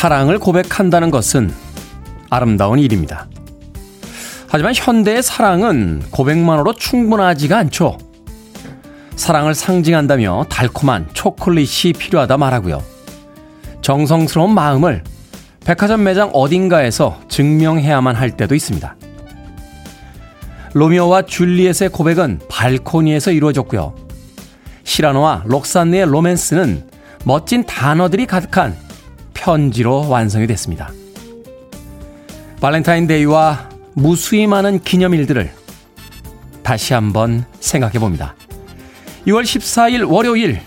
사랑을 고백한다는 것은 아름다운 일입니다. 하지만 현대의 사랑은 고백만으로 충분하지가 않죠. 사랑을 상징한다며 달콤한 초콜릿이 필요하다 말하고요. 정성스러운 마음을 백화점 매장 어딘가에서 증명해야만 할 때도 있습니다. 로미오와 줄리엣의 고백은 발코니에서 이루어졌고요. 시라노와 록산느의 로맨스는 멋진 단어들이 가득한 편지로 완성이 됐습니다. 발렌타인데이와 무수히 많은 기념일들을 다시 한번 생각해봅니다. 6월 14일 월요일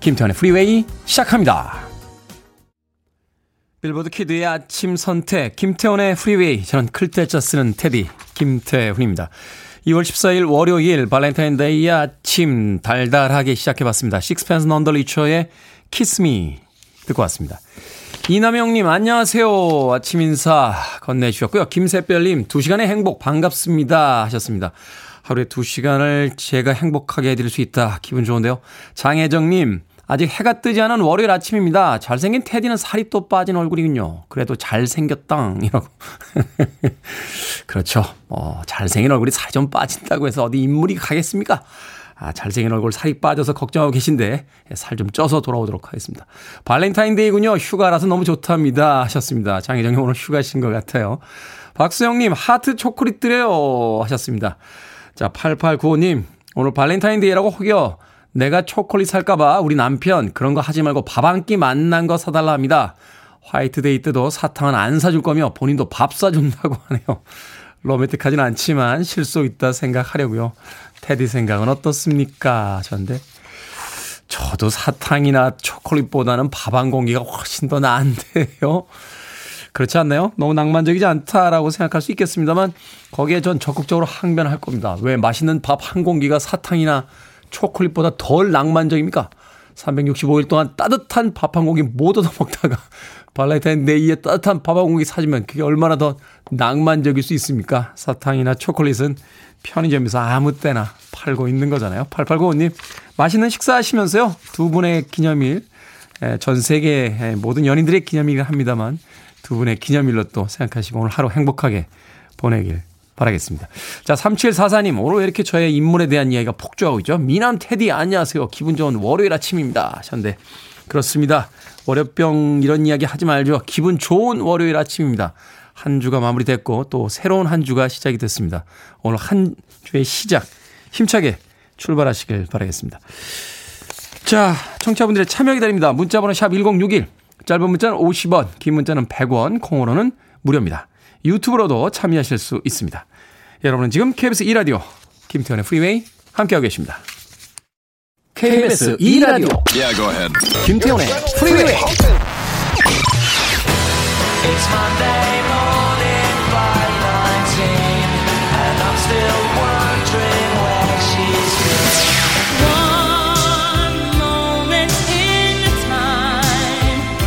김태현의 프리웨이 시작합니다. 빌보드 키드의 아침 선택 김태훈의 프리웨이, 저는 클때짜 쓰는 테디 김태훈입니다. 2월 14일 월요일 발렌타인데이 아침 달달하게 시작해봤습니다. 식스펜스 넌 더 리처의 키스미 듣고 왔습니다. 이남영님 안녕하세요. 아침 인사 건네주셨고요. 김세별님 2시간의 행복 반갑습니다 하셨습니다. 하루에 2시간을 제가 행복하게 해드릴 수 있다 기분 좋은데요. 장혜정님 아직 해가 뜨지 않은 월요일 아침입니다. 잘생긴 테디는 살이 또 빠진 얼굴이군요. 그래도 잘생겼당 이라고. 그렇죠. 잘생긴 얼굴이 살이 좀 빠진다고 해서 어디 인물이 가겠습니까? 잘생긴 얼굴 살이 빠져서 걱정하고 계신데 살 좀 쪄서 돌아오도록 하겠습니다. 발렌타인데이군요. 휴가라서 너무 좋답니다 하셨습니다. 장혜정님 오늘 휴가신 것 같아요. 박수영님 하트 초콜릿 드려요 하셨습니다. 자 8895님 오늘 발렌타인데이라고 혹여 내가 초콜릿 살까봐 우리 남편 그런 거 하지 말고 밥 한 끼 맛난 거 사달라 합니다. 화이트데이 때도 사탕은 안 사줄 거며 본인도 밥 사준다고 하네요. 로맨틱하진 않지만 실속 있다 생각하려고요. 테디 생각은 어떻습니까? 저도 사탕이나 초콜릿보다는 밥 한 공기가 훨씬 더 나은데요. 그렇지 않나요? 너무 낭만적이지 않다라고 생각할 수 있겠습니다만 거기에 전 적극적으로 항변할 겁니다. 왜 맛있는 밥 한 공기가 사탕이나 초콜릿보다 덜 낭만적입니까? 365일 동안 따뜻한 밥 한 공기 못 얻어 먹다가 발렌타인데이에 따뜻한 밥 한 공기 사주면 그게 얼마나 더 낭만적일 수 있습니까? 사탕이나 초콜릿은 편의점에서 아무 때나 팔고 있는 거잖아요. 8895님 맛있는 식사하시면서요. 두 분의 기념일, 전 세계 모든 연인들의 기념일을 합니다만 두 분의 기념일로 또 생각하시고 오늘 하루 행복하게 보내길 바라겠습니다. 자, 3744님 오늘 왜 이렇게 저의 인물에 대한 이야기가 폭주하고 있죠? 미남 테디 안녕하세요. 기분 좋은 월요일 아침입니다 하셨는데 그렇습니다. 월요병 이런 이야기 하지 말죠. 기분 좋은 월요일 아침입니다. 한 주가 마무리됐고 또 새로운 한 주가 시작이 됐습니다. 오늘 한 주의 시작 힘차게 출발하시길 바라겠습니다. 자, 청취자분들의 참여 기다립니다. 문자번호 샵 1061, 짧은 문자는 50원, 긴 문자는 100원, 콩으로는 무료입니다. 유튜브로도 참여하실 수 있습니다. 여러분은 지금 KBS 2라디오 김태현의 프리웨이 함께하고 계십니다. KBS 2라디오 김태현의 프리웨이. It's Monday morning by 19 and I'm still wondering where she's been. One moment in time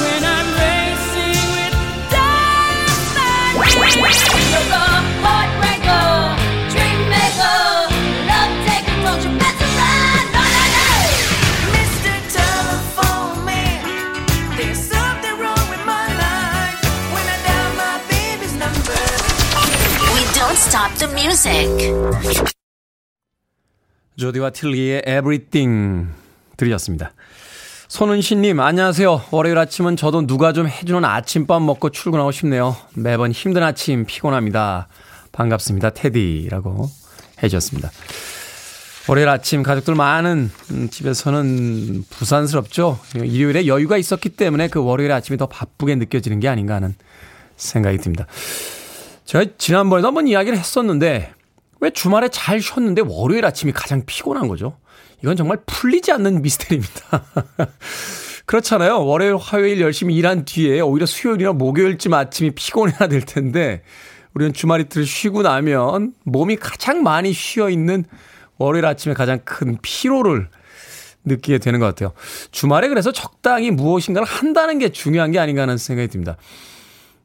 when I'm racing with daylight. You're the heart breaker, dream maker, love taker, don't you mess around, no, no, no. Mr. Telephone Man, there's Stop the music. 조디와 틸리의 Everything 들으셨습니다. 손은신님 안녕하세요. 월요일 아침은 저도 누가 좀 해주는 아침밥 먹고 출근하고 싶네요. 매번 힘든 아침 피곤합니다. 반갑습니다 테디라고 해주셨습니다. 월요일 아침 가족들 많은 집에서는 부산스럽죠. 일요일에 여유가 있었기 때문에 그 월요일 아침이 더 바쁘게 느껴지는 게 아닌가 하는 생각이 듭니다. 제가 지난번에도 한번 이야기를 했었는데 왜 주말에 잘 쉬었는데 월요일 아침이 가장 피곤한 거죠? 이건 정말 풀리지 않는 미스터리입니다. 그렇잖아요. 월요일, 화요일 열심히 일한 뒤에 오히려 수요일이나 목요일쯤 아침이 피곤해야 될 텐데 우리는 주말 이틀을 쉬고 나면 몸이 가장 많이 쉬어있는 월요일 아침에 가장 큰 피로를 느끼게 되는 것 같아요. 주말에 그래서 적당히 무엇인가를 한다는 게 중요한 게 아닌가 하는 생각이 듭니다.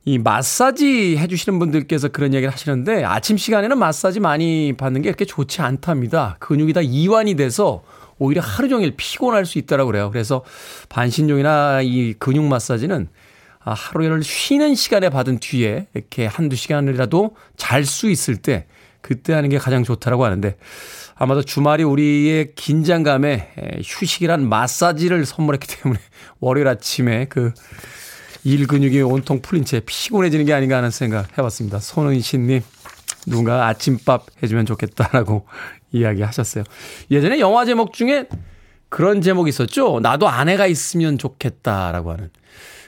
이 마사지 해주시는 분들께서 그런 얘기를 하시는데 아침 시간에는 마사지 많이 받는 게 그렇게 좋지 않답니다. 근육이 다 이완이 돼서 오히려 하루 종일 피곤할 수 있다라고 그래요. 그래서 반신욕이나 이 근육 마사지는 하루를 쉬는 시간에 받은 뒤에 이렇게 한두 시간이라도 잘 수 있을 때 그때 하는 게 가장 좋다라고 하는데 아마도 주말이 우리의 긴장감에 휴식이란 마사지를 선물했기 때문에 월요일 아침에 그 일 근육이 온통 풀린 채 피곤해지는 게 아닌가 하는 생각 해봤습니다. 손은신님 누군가 아침밥 해주면 좋겠다라고 이야기하셨어요. 예전에 영화 제목 중에 그런 제목이 있었죠. 나도 아내가 있으면 좋겠다라고 하는.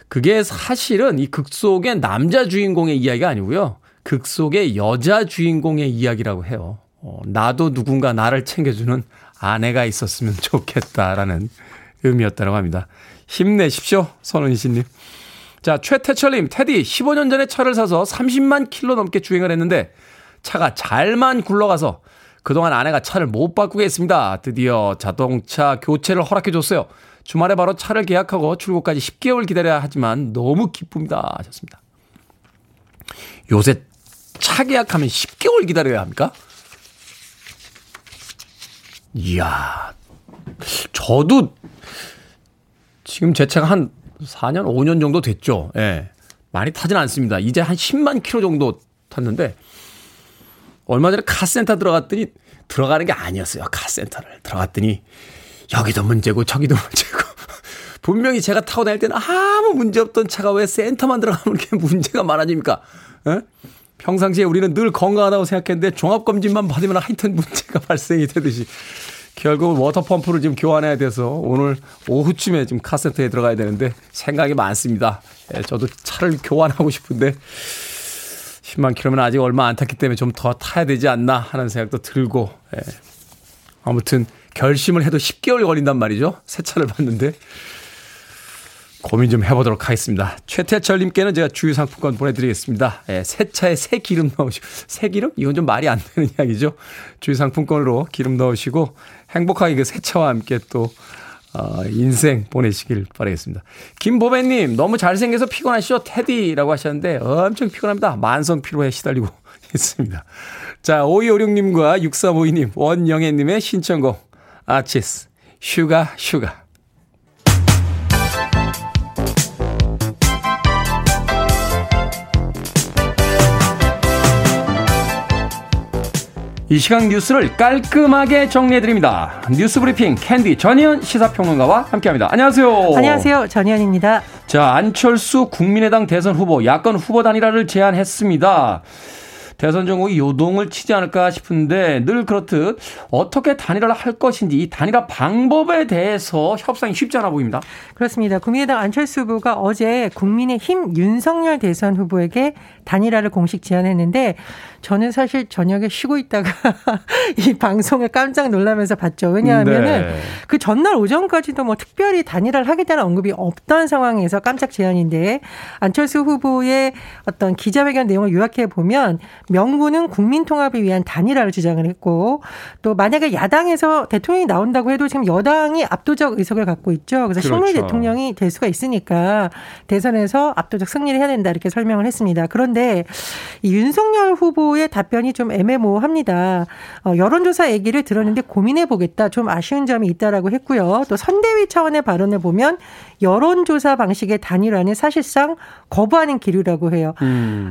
그게 사실은 이 극 속의 남자 주인공의 이야기가 아니고요. 극 속의 여자 주인공의 이야기라고 해요. 나도 누군가 나를 챙겨주는 아내가 있었으면 좋겠다라는 의미였다고 합니다. 힘내십시오, 선은희씨님. 자, 최태철님, 테디 15년 전에 차를 사서 30만 킬로 넘게 주행을 했는데 차가 잘만 굴러가서 그동안 아내가 차를 못 바꾸게 했습니다. 드디어 자동차 교체를 허락해줬어요. 주말에 바로 차를 계약하고 출고까지 10개월 기다려야 하지만 너무 기쁩니다 하셨습니다. 요새 차 계약하면 10개월 기다려야 합니까? 이야, 저도 지금 제 차가 한 4년, 5년 정도 됐죠. 예. 많이 타진 않습니다. 이제 한 10만 킬로 정도 탔는데 얼마 전에 카센터 들어갔더니 들어가는 게 아니었어요. 카센터를 들어갔더니 여기도 문제고 저기도 문제고 분명히 제가 타고 다닐 때는 아무 문제 없던 차가 왜 센터만 들어가면 이렇게 문제가 많아집니까? 에? 평상시에 우리는 늘 건강하다고 생각했는데 종합검진만 받으면 하여튼 문제가 발생이 되듯이 결국은 워터펌프를 지금 교환해야 돼서 오늘 오후쯤에 지금 카센터에 들어가야 되는데 생각이 많습니다. 예, 저도 차를 교환하고 싶은데 10만 킬로면 아직 얼마 안 탔기 때문에 좀 더 타야 되지 않나 하는 생각도 들고 예. 아무튼 결심을 해도 10개월 걸린단 말이죠. 새 차를 봤는데 고민 좀 해보도록 하겠습니다. 최태철님께는 제가 주유 상품권 보내드리겠습니다. 예, 새 차에 새 기름 넣으시고 새 기름? 이건 좀 말이 안 되는 이야기죠. 주유 상품권으로 기름 넣으시고 행복하게 그 새 차와 함께 또 인생 보내시길 바라겠습니다. 김보배님 너무 잘생겨서 피곤하시죠? 테디라고 하셨는데 엄청 피곤합니다. 만성 피로에 시달리고 있습니다. 자 5256님과 6352님 원영애님의 신청곡 아치스 슈가 슈가 이 시간 뉴스를 깔끔하게 정리해드립니다. 뉴스브리핑 캔디 전희연 시사평론가와 함께합니다. 안녕하세요. 안녕하세요. 전희연입니다. 자 안철수 국민의당 대선 후보 야권 후보 단일화를 제안했습니다. 대선 정국이 요동을 치지 않을까 싶은데 늘 그렇듯 어떻게 단일화를 할 것인지 이 단일화 방법에 대해서 협상이 쉽지 않아 보입니다. 그렇습니다. 국민의당 안철수 후보가 어제 국민의힘 윤석열 대선 후보에게 단일화를 공식 제안했는데 저는 사실 저녁에 쉬고 있다가 이 방송에 깜짝 놀라면서 봤죠. 왜냐하면은 네. 그 전날 오전까지도 뭐 특별히 단일화를 하겠다는 언급이 없던 상황에서 깜짝 제안인데 안철수 후보의 어떤 기자회견 내용을 요약해 보면 명분은 국민 통합을 위한 단일화를 주장을 했고 또 만약에 야당에서 대통령이 나온다고 해도 지금 여당이 압도적 의석을 갖고 있죠. 그래서 식물 그렇죠. 대통령이 될 수가 있으니까 대선에서 압도적 승리를 해야 된다 이렇게 설명을 했습니다. 그런데 이 윤석열 후보의 답변이 좀 애매모호합니다. 여론조사 얘기를 들었는데 고민해보겠다. 좀 아쉬운 점이 있다라고 했고요. 또 선대위 차원의 발언을 보면 여론조사 방식의 단일화는 사실상 거부하는 기류라고 해요.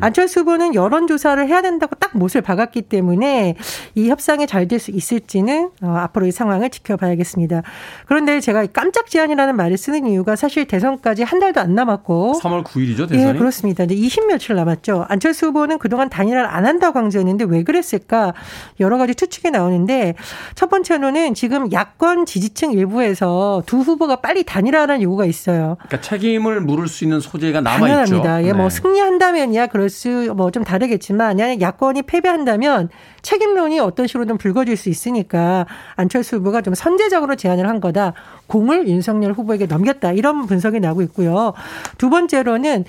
안철수 후보는 여론조사를 해야 된다고 딱 못을 박았기 때문에 이 협상이 잘 될 수 있을지는 앞으로 이 상황을 지켜봐야겠습니다. 그런데 제가 깜짝 제안이라는 말을 쓰는 이유가 사실 대선까지 한 달도 안 남았고 3월 9일이죠 대선이? 네, 그렇습니다. 이제 20며칠 남았죠. 안철수 후보는 그동안 단일화를 안 한다고 강조했는데 왜 그랬을까 여러 가지 추측이 나오는데 첫 번째로는 지금 야권 지지층 일부에서 두 후보가 빨리 단일화라는 요구가 있어요. 그러니까 책임을 물을 수 있는 소재가 남아있죠. 당연합니다. 예, 뭐 네. 승리한다면야 그럴 수 뭐 좀 다르겠지만 야권이 패배한다면 책임론이 어떤 식으로든 불거질 수 있으니까 안철수 후보가 좀 선제적으로 제안을 한 거다. 공을 윤석열 후보에게 넘겼다. 이런 분석이 나오고 있고요. 두 번째로는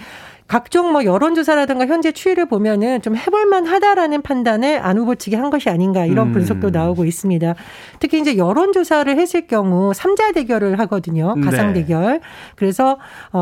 각종 뭐 여론조사라든가 현재 추이를 보면은 좀 해볼만 하다라는 판단을 안 후보 측이 한 것이 아닌가 이런 분석도 나오고 있습니다. 특히 이제 여론조사를 했을 경우 3자 대결을 하거든요. 가상 대결. 네. 그래서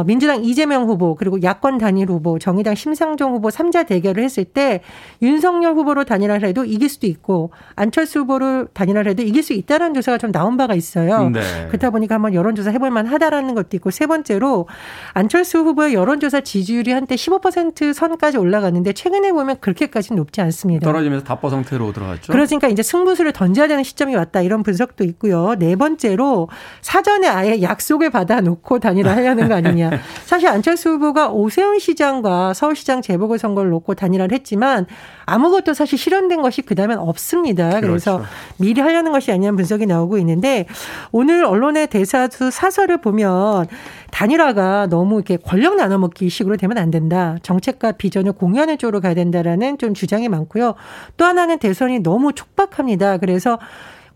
민주당 이재명 후보 그리고 야권 단일 후보 정의당 심상정 후보 3자 대결을 했을 때 윤석열 후보로 단일화를 해도 이길 수도 있고 안철수 후보로 단일화를 해도 이길 수 있다는 조사가 좀 나온 바가 있어요. 네. 그렇다 보니까 한번 여론조사 해볼만 하다라는 것도 있고 세 번째로 안철수 후보의 여론조사 지지율이 한때 15% 선까지 올라갔는데 최근에 보면 그렇게까지는 높지 않습니다. 떨어지면서 답보 상태로 들어갔죠. 그러니까 이제 승부수를 던져야 되는 시점이 왔다 이런 분석도 있고요. 네 번째로 사전에 아예 약속을 받아놓고 단일화하려는 거 아니냐. 사실 안철수 후보가 오세훈 시장과 서울시장 재보궐선거를 놓고 단일화를 했지만 아무것도 사실 실현된 것이 그다음엔 없습니다. 그렇죠. 그래서 미리 하려는 것이 아니냐는 분석이 나오고 있는데 오늘 언론의 대사수 사설을 보면 단일화가 너무 이렇게 권력 나눠먹기 식으로 되면 안 된다. 정책과 비전을 공유하는 쪽으로 가야 된다라는 좀 주장이 많고요. 또 하나는 대선이 너무 촉박합니다. 그래서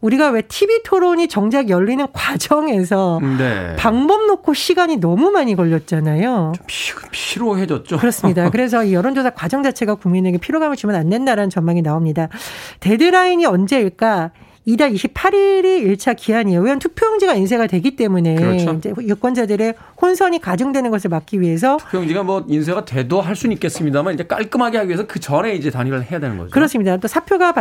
우리가 왜 TV 토론이 정작 열리는 과정에서 네. 방법 놓고 시간이 너무 많이 걸렸잖아요. 좀 피로해졌죠. 그렇습니다. 그래서 이 여론조사 과정 자체가 국민에게 피로감을 주면 안 된다라는 전망이 나옵니다. 데드라인이 언제일까? 이달 28일이 1차 기한이에요. 왜냐하면 투표용지가 인쇄가 되기 때문에 그렇죠. 이제 유권자들의 혼선이 가중되는 것을 막기 위해서 투표용지가 뭐 인쇄가 돼도 할 수는 있겠습니다만 이제 깔끔하게 하기 위해서 그 전에 이제 단일화를 해야 되는 거죠. 그렇습니다. 또 사표가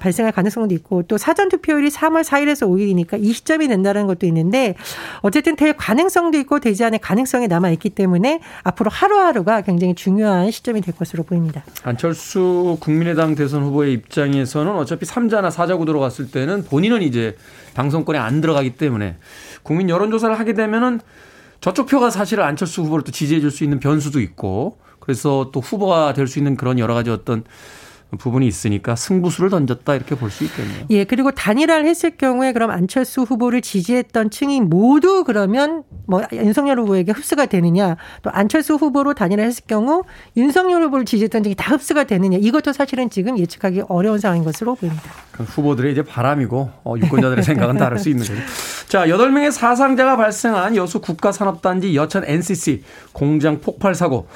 발생할 가능성도 있고 또 사전 투표율이 3월 4일에서 5일이니까 이 시점이 된다는 것도 있는데 어쨌든 될 가능성도 있고 되지 않을 가능성이 남아 있기 때문에 앞으로 하루하루가 굉장히 중요한 시점이 될 것으로 보입니다. 안철수 국민의당 대선 후보의 입장에서는 어차피 3자나 4자 구도로 갔을 때 는 본인은 이제 당선권에 안 들어가기 때문에 국민 여론조사를 하게 되면은 저쪽 표가 사실 안철수 후보를 또 지지해 줄 수 있는 변수도 있고 그래서 또 후보가 될 수 있는 그런 여러 가지 어떤 부분이 있으니까 승부수를 던졌다 이렇게 볼 수 있겠네요. 예, 그리고 단일화를 했을 경우에 그럼 안철수 후보를 지지했던 층이 모두 그러면 뭐 윤석열 후보에게 흡수가 되느냐 또 안철수 후보로 단일화를 했을 경우 윤석열 후보를 지지했던 층이 다 흡수가 되느냐 이것도 사실은 지금 예측하기 어려운 상황인 것으로 보입니다. 후보들의 이제 바람이고 유권자들의 생각은 다를 수 있는 거죠. 자, 8명의 사상자가 발생한 여수 국가산업단지 여천 NCC 공장 폭발 사고.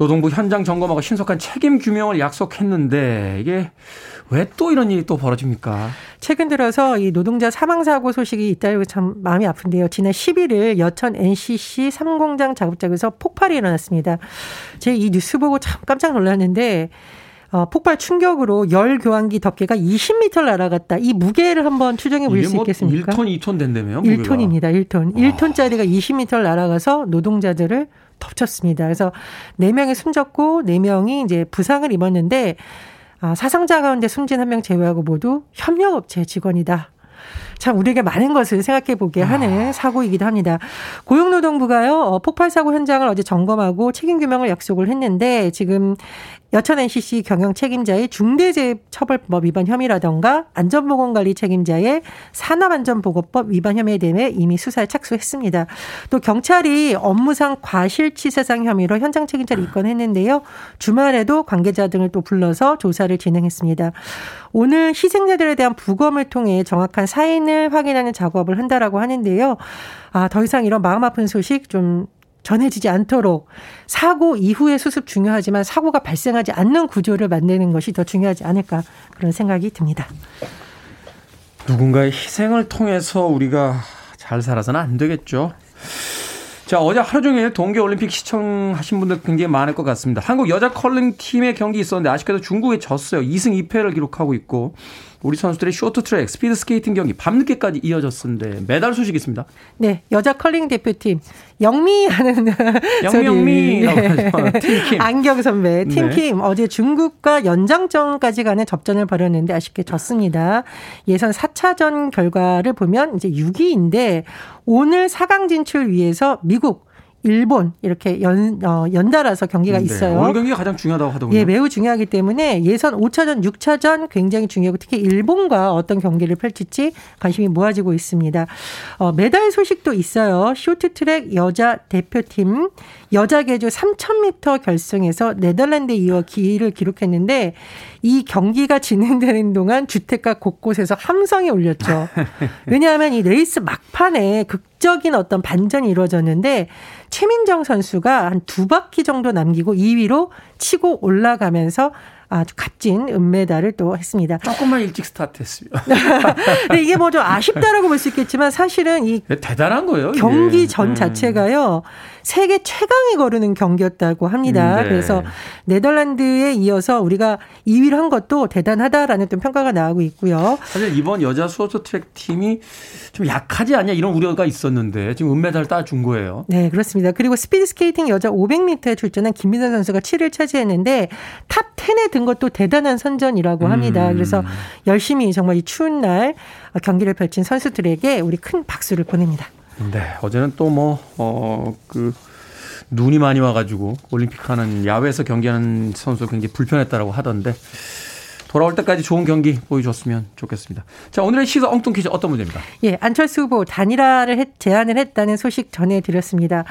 노동부 현장 점검하고 신속한 책임 규명을 약속했는데 이게 왜 또 이런 일이 또 벌어집니까? 최근 들어서 이 노동자 사망사고 소식이 잇따르고 참 마음이 아픈데요. 지난 11일 여천 NCC 3공장 작업장에서 폭발이 일어났습니다. 제가 이 뉴스 보고 참 깜짝 놀랐는데 폭발 충격으로 열 교환기 덮개가 20m를 날아갔다. 이 무게를 한번 추정해 보실 수 있겠습니까? 1톤, 2톤 된다며요? 1톤입니다. 1톤. 1톤짜리가 20m를 날아가서 노동자들을 덮쳤습니다. 그래서 4명이 숨졌고 4명이 이제 부상을 입었는데 사상자 가운데 숨진 1명 제외하고 모두 협력업체 직원이다. 참 우리에게 많은 것을 생각해보게 하는 사고이기도 합니다. 고용노동부가요 폭발사고 현장을 어제 점검하고 책임규명을 약속을 했는데 지금 여천 NCC 경영 책임자의 중대재해처벌법 위반 혐의라던가 안전보건관리 책임자의 산업안전보건법 위반 혐의에 대해 이미 수사에 착수했습니다. 또 경찰이 업무상 과실치사상 혐의로 현장 책임자를 입건했는데요. 주말에도 관계자 등을 또 불러서 조사를 진행했습니다. 오늘 희생자들에 대한 부검을 통해 정확한 사인을 확인하는 작업을 한다라고 하는데요. 더 이상 이런 마음 아픈 소식 좀 전해지지 않도록 사고 이후의 수습 중요하지만 사고가 발생하지 않는 구조를 만드는 것이 더 중요하지 않을까 그런 생각이 듭니다. 누군가의 희생을 통해서 우리가 잘 살아서는 안 되겠죠. 자, 어제 하루 종일 동계올림픽 시청하신 분들 굉장히 많을 것 같습니다. 한국 여자 컬링팀의 경기 있었는데 아쉽게도 중국에 졌어요. 2승 2패를 기록하고 있고 우리 선수들의 쇼트트랙, 스피드스케이팅 경기 밤늦게까지 이어졌었는데 메달 소식이 있습니다. 네, 여자 컬링 대표팀 영미라고 하죠. 팀킴. 안경 선배 팀킴 네. 어제 중국과 연장전까지 가는 접전을 벌였는데 아쉽게 졌습니다. 예선 4차전 결과를 보면 이제 6위인데 오늘 4강 진출 위해서 미국 일본 이렇게 연달아서 경기가 있어요. 오늘 경기가 가장 중요하다고 하더군요. 예, 매우 중요하기 때문에 예선 5차전, 6차전 굉장히 중요하고 특히 일본과 어떤 경기를 펼칠지 관심이 모아지고 있습니다. 메달 소식도 있어요. 쇼트트랙 여자 대표팀 여자계주 3000m 결승에서 네덜란드에 이어 기를 기록했는데 이 경기가 진행되는 동안 주택가 곳곳에서 함성이 울렸죠. 왜냐하면 이 레이스 막판에 극적인 어떤 반전이 이루어졌는데 최민정 선수가 한 두 바퀴 정도 남기고 2위로 치고 올라가면서 아주 값진 은메달을 또 했습니다. 조금만 일찍 스타트했습니다. 근데 이게 뭐 좀 아쉽다라고 볼 수 있겠지만 사실은 이 대단한 거예요. 경기 전 자체가요. 세계 최강이 거르는 경기였다고 합니다. 네. 그래서 네덜란드에 이어서 우리가 2위를 한 것도 대단하다라는 좀 평가가 나오고 있고요. 사실 이번 여자 쇼트트랙 팀이 좀 약하지 않냐 이런 우려가 있었는데 지금 은메달을 따준 거예요. 네, 그렇습니다. 그리고 스피드스케이팅 여자 500m에 출전한 김민선 선수가 7위를 차지했는데 탑 10에 든 것도 대단한 선전이라고 합니다. 그래서 열심히 정말 이 추운 날 경기를 펼친 선수들에게 우리 큰 박수를 보냅니다. 네, 어제는 또 뭐 그 눈이 많이 와가지고 올림픽 하는 야외에서 경기하는 선수가 굉장히 불편했다라고 하던데 돌아올 때까지 좋은 경기 보여줬으면 좋겠습니다. 자, 오늘의 시사 엉뚱 퀴즈 어떤 문제입니까? 예, 안철수 후보 단일화를 제안을 했다는 소식 전해드렸습니다.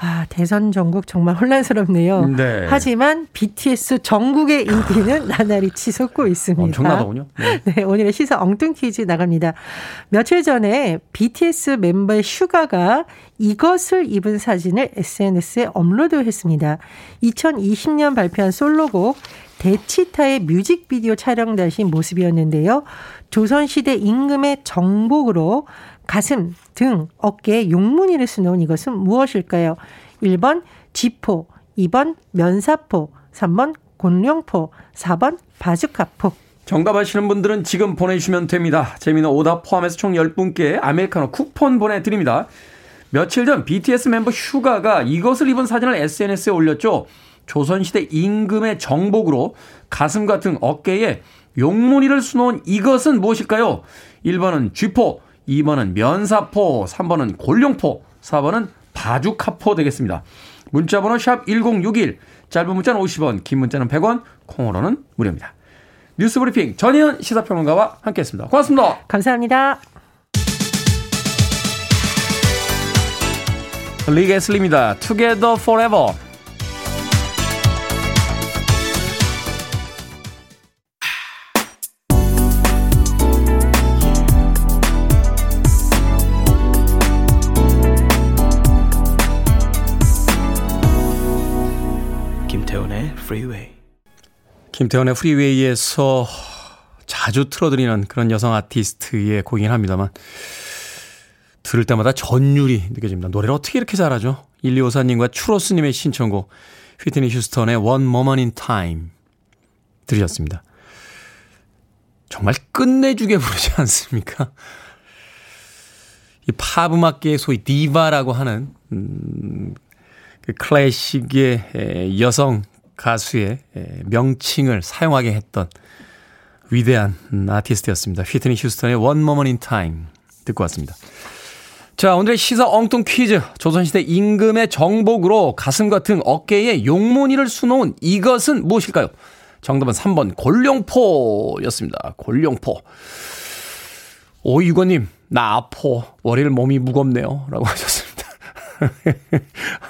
아, 대선 전국 정말 혼란스럽네요. 네. 하지만 BTS 전국의 인기는 나날이 치솟고 있습니다. 엄청나더군요. 네. 네, 오늘의 시사 엉뚱 퀴즈 나갑니다. 며칠 전에 BTS 멤버의 슈가가 이것을 입은 사진을 SNS에 업로드했습니다. 2020년 발표한 솔로곡 대치타의 뮤직비디오 촬영 당시 모습이었는데요. 조선시대 임금의 정복으로 가슴, 등, 어깨에 용무늬를 수놓은 이것은 무엇일까요? 1번 쥐포, 2번 면사포, 3번 곤룡포, 4번 바주카포. 정답 아시는 분들은 지금 보내주시면 됩니다. 재미있는 오답 포함해서 총 10분께 아메리카노 쿠폰 보내드립니다. 며칠 전 BTS 멤버 슈가가 이것을 입은 사진을 SNS에 올렸죠. 조선시대 임금의 정복으로 가슴 같은 어깨에 용무늬를 수놓은 이것은 무엇일까요? 1번은 쥐포, 2번은 면사포, 3번은 골룡포, 4번은 바주카포 되겠습니다. 문자번호 샵1061, 짧은 문자는 50원, 긴 문자는 100원, 콩으로는 무료입니다. 뉴스브리핑 전혜연 시사평론가와 함께했습니다. 고맙습니다. 감사합니다. 리 게슬리입니다. Together Forever. 프리웨이. 김태원의 프리웨이에서 자주 틀어드리는 그런 여성 아티스트의 곡이긴 합니다만 들을 때마다 전율이 느껴집니다. 노래를 어떻게 이렇게 잘하죠? 1254님과 추로스님의 신청곡 휘트니 휴스턴의 One Moment in Time 들으셨습니다. 정말 끝내주게 부르지 않습니까? 이 팝 음악계의 소위 디바라고 하는 그 클래식의 여성 가수의 명칭을 사용하게 했던 위대한 아티스트였습니다. 휘트니 휴스턴의 One Moment in Time 듣고 왔습니다. 자, 오늘의 시사 엉뚱 퀴즈. 조선시대 임금의 정복으로 가슴 같은 어깨에 용무늬를 수놓은 이것은 무엇일까요? 정답은 3번 골룡포였습니다. 골룡포. 오유건님, 나 아포. 월요일 몸이 무겁네요. 라고 하셨습니다.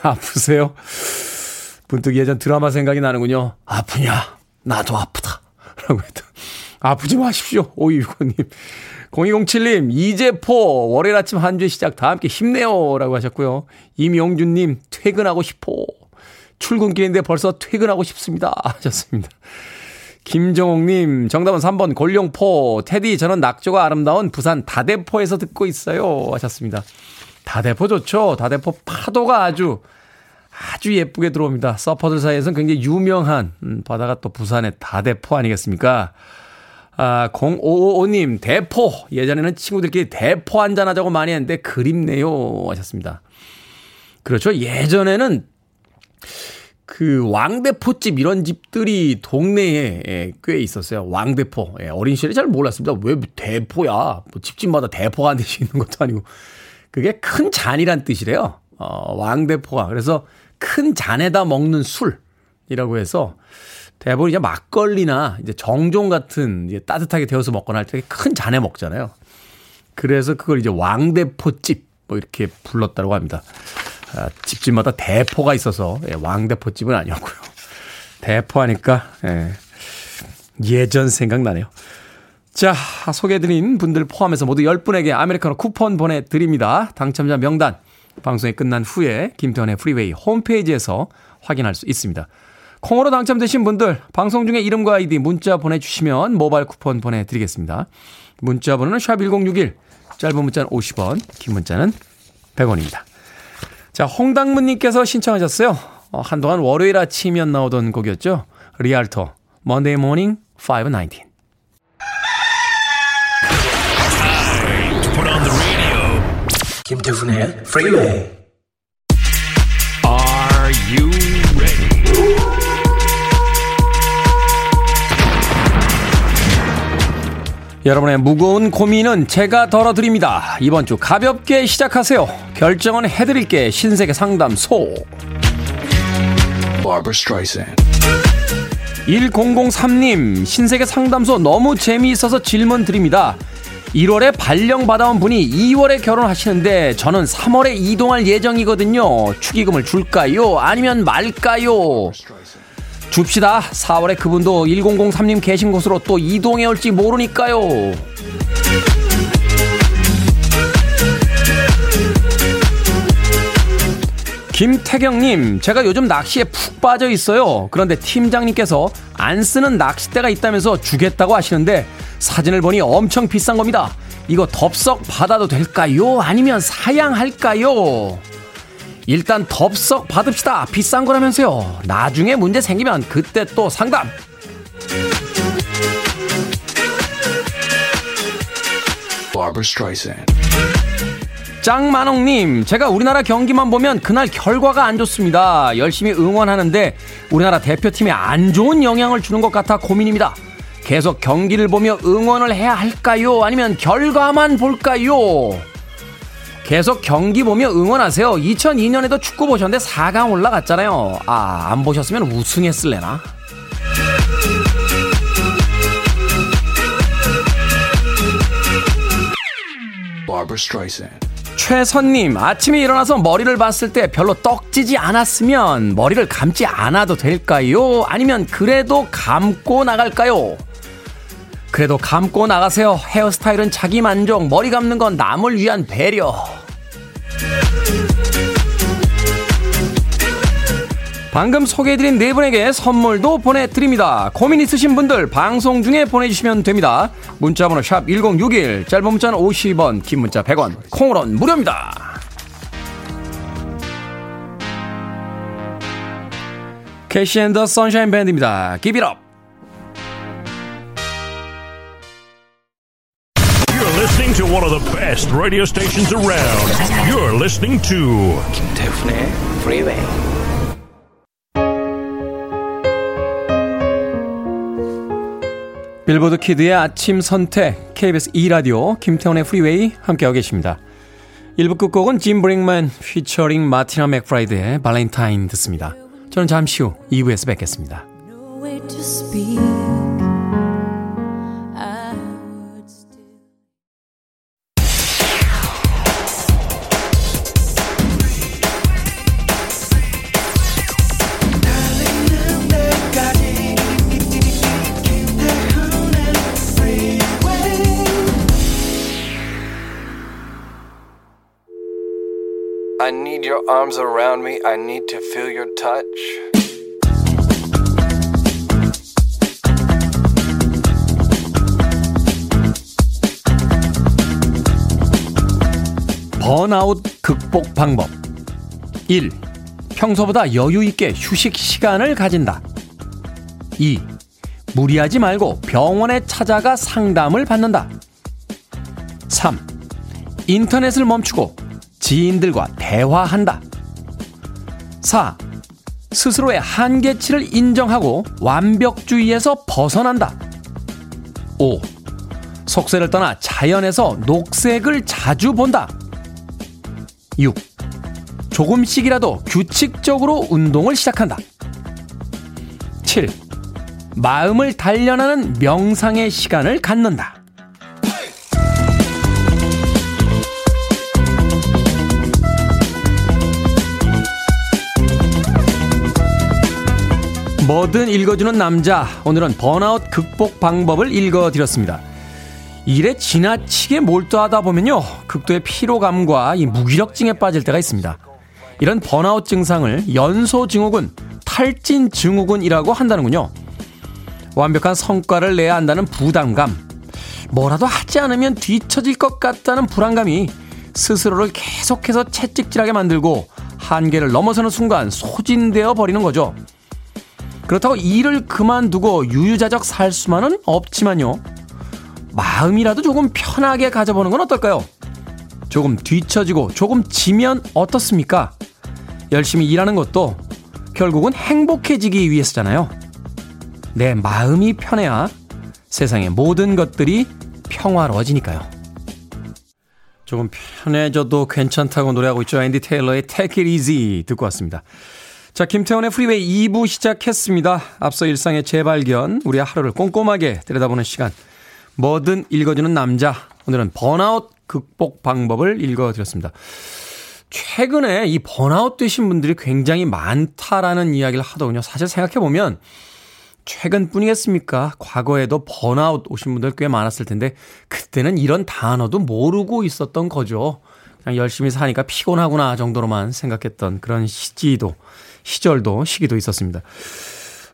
아프세요? 문득 예전 드라마 생각이 나는군요. 아프냐? 나도 아프다. 라고 했던. 아프지 마십시오. 5265님. 0207님. 이재포. 월요일 아침 한 주 시작 다 함께 힘내요. 라고 하셨고요. 임용준님. 퇴근하고 싶어. 출근길인데 벌써 퇴근하고 싶습니다. 하셨습니다. 김정옥님. 정답은 3번. 골룡포. 테디 저는 낙조가 아름다운 부산 다대포에서 듣고 있어요. 하셨습니다. 다대포 좋죠. 다대포 파도가 아주 예쁘게 들어옵니다. 서퍼들 사이에서는 굉장히 유명한 바다가 또 부산의 다대포 아니겠습니까? 아, 0555님 대포. 예전에는 친구들끼리 대포 한잔하자고 많이 했는데 그립네요 하셨습니다. 그렇죠. 예전에는 그 왕대포집 이런 집들이 동네에 꽤 있었어요. 왕대포. 어린 시절에 잘 몰랐습니다. 왜 대포야. 뭐 집집마다 대포가 한 대씩 있는 것도 아니고. 그게 큰 잔이란 뜻이래요. 왕대포가. 그래서 큰 잔에다 먹는 술이라고 해서 대부분 이제 막걸리나 이제 정종 같은 이제 따뜻하게 데워서 먹거나 할 때 큰 잔에 먹잖아요. 그래서 그걸 이제 왕대포집 뭐 이렇게 불렀다고 합니다. 아, 집집마다 대포가 있어서 예, 왕대포집은 아니었고요. 대포하니까 예, 예전 생각나네요. 자, 소개해드린 분들 포함해서 모두 10분에게 아메리카노 쿠폰 보내드립니다. 당첨자 명단 방송이 끝난 후에 김태원의 프리웨이 홈페이지에서 확인할 수 있습니다. 콩으로 당첨되신 분들 방송 중에 이름과 아이디 문자 보내주시면 모바일 쿠폰 보내드리겠습니다. 문자 번호는 샵1061, 짧은 문자는 50원, 긴 문자는 100원입니다. 자, 홍당무님께서 신청하셨어요. 한동안 월요일 아침이면 나오던 곡이었죠. 리알토, Monday Morning 519. 김태훈의 Freeway. Are you ready? 여러분의 무거운 고민은 제가 덜어드립니다. 이번 주 가볍게 시작하세요. 결정은 해드릴게. 신세계 상담소. Barbra Streisand. 1003님, 신세계 상담소 너무 재미있어서 질문 드립니다. 1월에 발령 받아온 분이 2월에 결혼하시는데 저는 3월에 이동할 예정이거든요. 축의금을 줄까요? 아니면 말까요? 줍시다. 4월에 그분도 1003님 계신 곳으로 또 이동해 올지 모르니까요. 김태경님, 제가 요즘 낚시에 푹 빠져 있어요. 그런데 팀장님께서 안 쓰는 낚싯대가 있다면서 주겠다고 하시는데 사진을 보니 엄청 비싼 겁니다. 이거 덥석 받아도 될까요? 아니면 사양할까요? 일단 덥석 받읍시다. 비싼 거라면서요. 나중에 문제 생기면 그때 또 상담. Barbra Streisand. 짱만홍님, 제가 우리나라 경기만 보면 그날 결과가 안 좋습니다. 열심히 응원하는데 우리나라 대표팀에 안 좋은 영향을 주는 것 같아 고민입니다. 계속 경기를 보며 응원을 해야 할까요? 아니면 결과만 볼까요? 계속 경기 보며 응원하세요. 2002년에도 축구 보셨는데 4강 올라갔잖아요. 아, 안 보셨으면 우승했을래나? Barbra Streisand. 최선님, 아침에 일어나서 머리를 봤을 때 별로 떡지지 않았으면 머리를 감지 않아도 될까요? 아니면 그래도 감고 나갈까요? 그래도 감고 나가세요. 헤어스타일은 자기 만족, 머리 감는 건 남을 위한 배려. 방금 소개해드린 네 분에게 선물도 보내드립니다. 고민 있으신 분들 방송 중에 보내주시면 됩니다. 문자번호 샵 1061, 짧은 문자는 50원, 긴 문자 100원, 콩으로는 무료입니다. 캐시 앤 더 선샤인 밴드입니다. Give it up. You're listening to one of the best radio stations around. You're listening to 김태훈의 Freeway. 빌보드 키드의 아침 선택, KBS 2라디오 김태원의 프리웨이 함께하고 계십니다. 1부 끝곡은 짐 브릭만 피처링 마티나 맥프라이드의 발렌타인 듣습니다. 저는 잠시 후 2부에서 뵙겠습니다. I need your arms around me. I need to feel your touch. 번아웃 극복 방법 1. 평소보다 여유 있게 휴식 시간을 가진다. 2. 무리하지 말고 병원에 찾아가 상담을 받는다. 3. 인터넷을 멈추고 지인들과 대화한다. 4. 스스로의 한계치를 인정하고 완벽주의에서 벗어난다. 5. 속세를 떠나 자연에서 녹색을 자주 본다. 6. 조금씩이라도 규칙적으로 운동을 시작한다. 7. 마음을 단련하는 명상의 시간을 갖는다. 뭐든 읽어주는 남자, 오늘은 번아웃 극복 방법을 읽어드렸습니다. 일에 지나치게 몰두하다 보면요, 극도의 피로감과 이 무기력증에 빠질 때가 있습니다. 이런 번아웃 증상을 연소증후군, 탈진증후군이라고 한다는군요. 완벽한 성과를 내야 한다는 부담감, 뭐라도 하지 않으면 뒤처질 것 같다는 불안감이 스스로를 계속해서 채찍질하게 만들고 한계를 넘어서는 순간 소진되어 버리는 거죠. 그렇다고 일을 그만두고 유유자적 살 수만은 없지만요, 마음이라도 조금 편하게 가져보는 건 어떨까요? 조금 뒤처지고 조금 지면 어떻습니까? 열심히 일하는 것도 결국은 행복해지기 위해서잖아요. 내 마음이 편해야 세상의 모든 것들이 평화로워지니까요. 조금 편해져도 괜찮다고 노래하고 있죠. 앤디 테일러의 Take It Easy 듣고 왔습니다. 자, 김태원의 프리웨이 2부 시작했습니다. 앞서 일상의 재발견, 우리의 하루를 꼼꼼하게 들여다보는 시간, 뭐든 읽어주는 남자, 오늘은 번아웃 극복 방법을 읽어드렸습니다. 최근에 이 번아웃 되신 분들이 굉장히 많다라는 이야기를 하더군요. 사실 생각해보면 최근뿐이겠습니까? 과거에도 번아웃 오신 분들 꽤 많았을 텐데 그때는 이런 단어도 모르고 있었던 거죠. 그냥 열심히 사니까 피곤하구나 정도로만 생각했던 그런 시기도 있었습니다.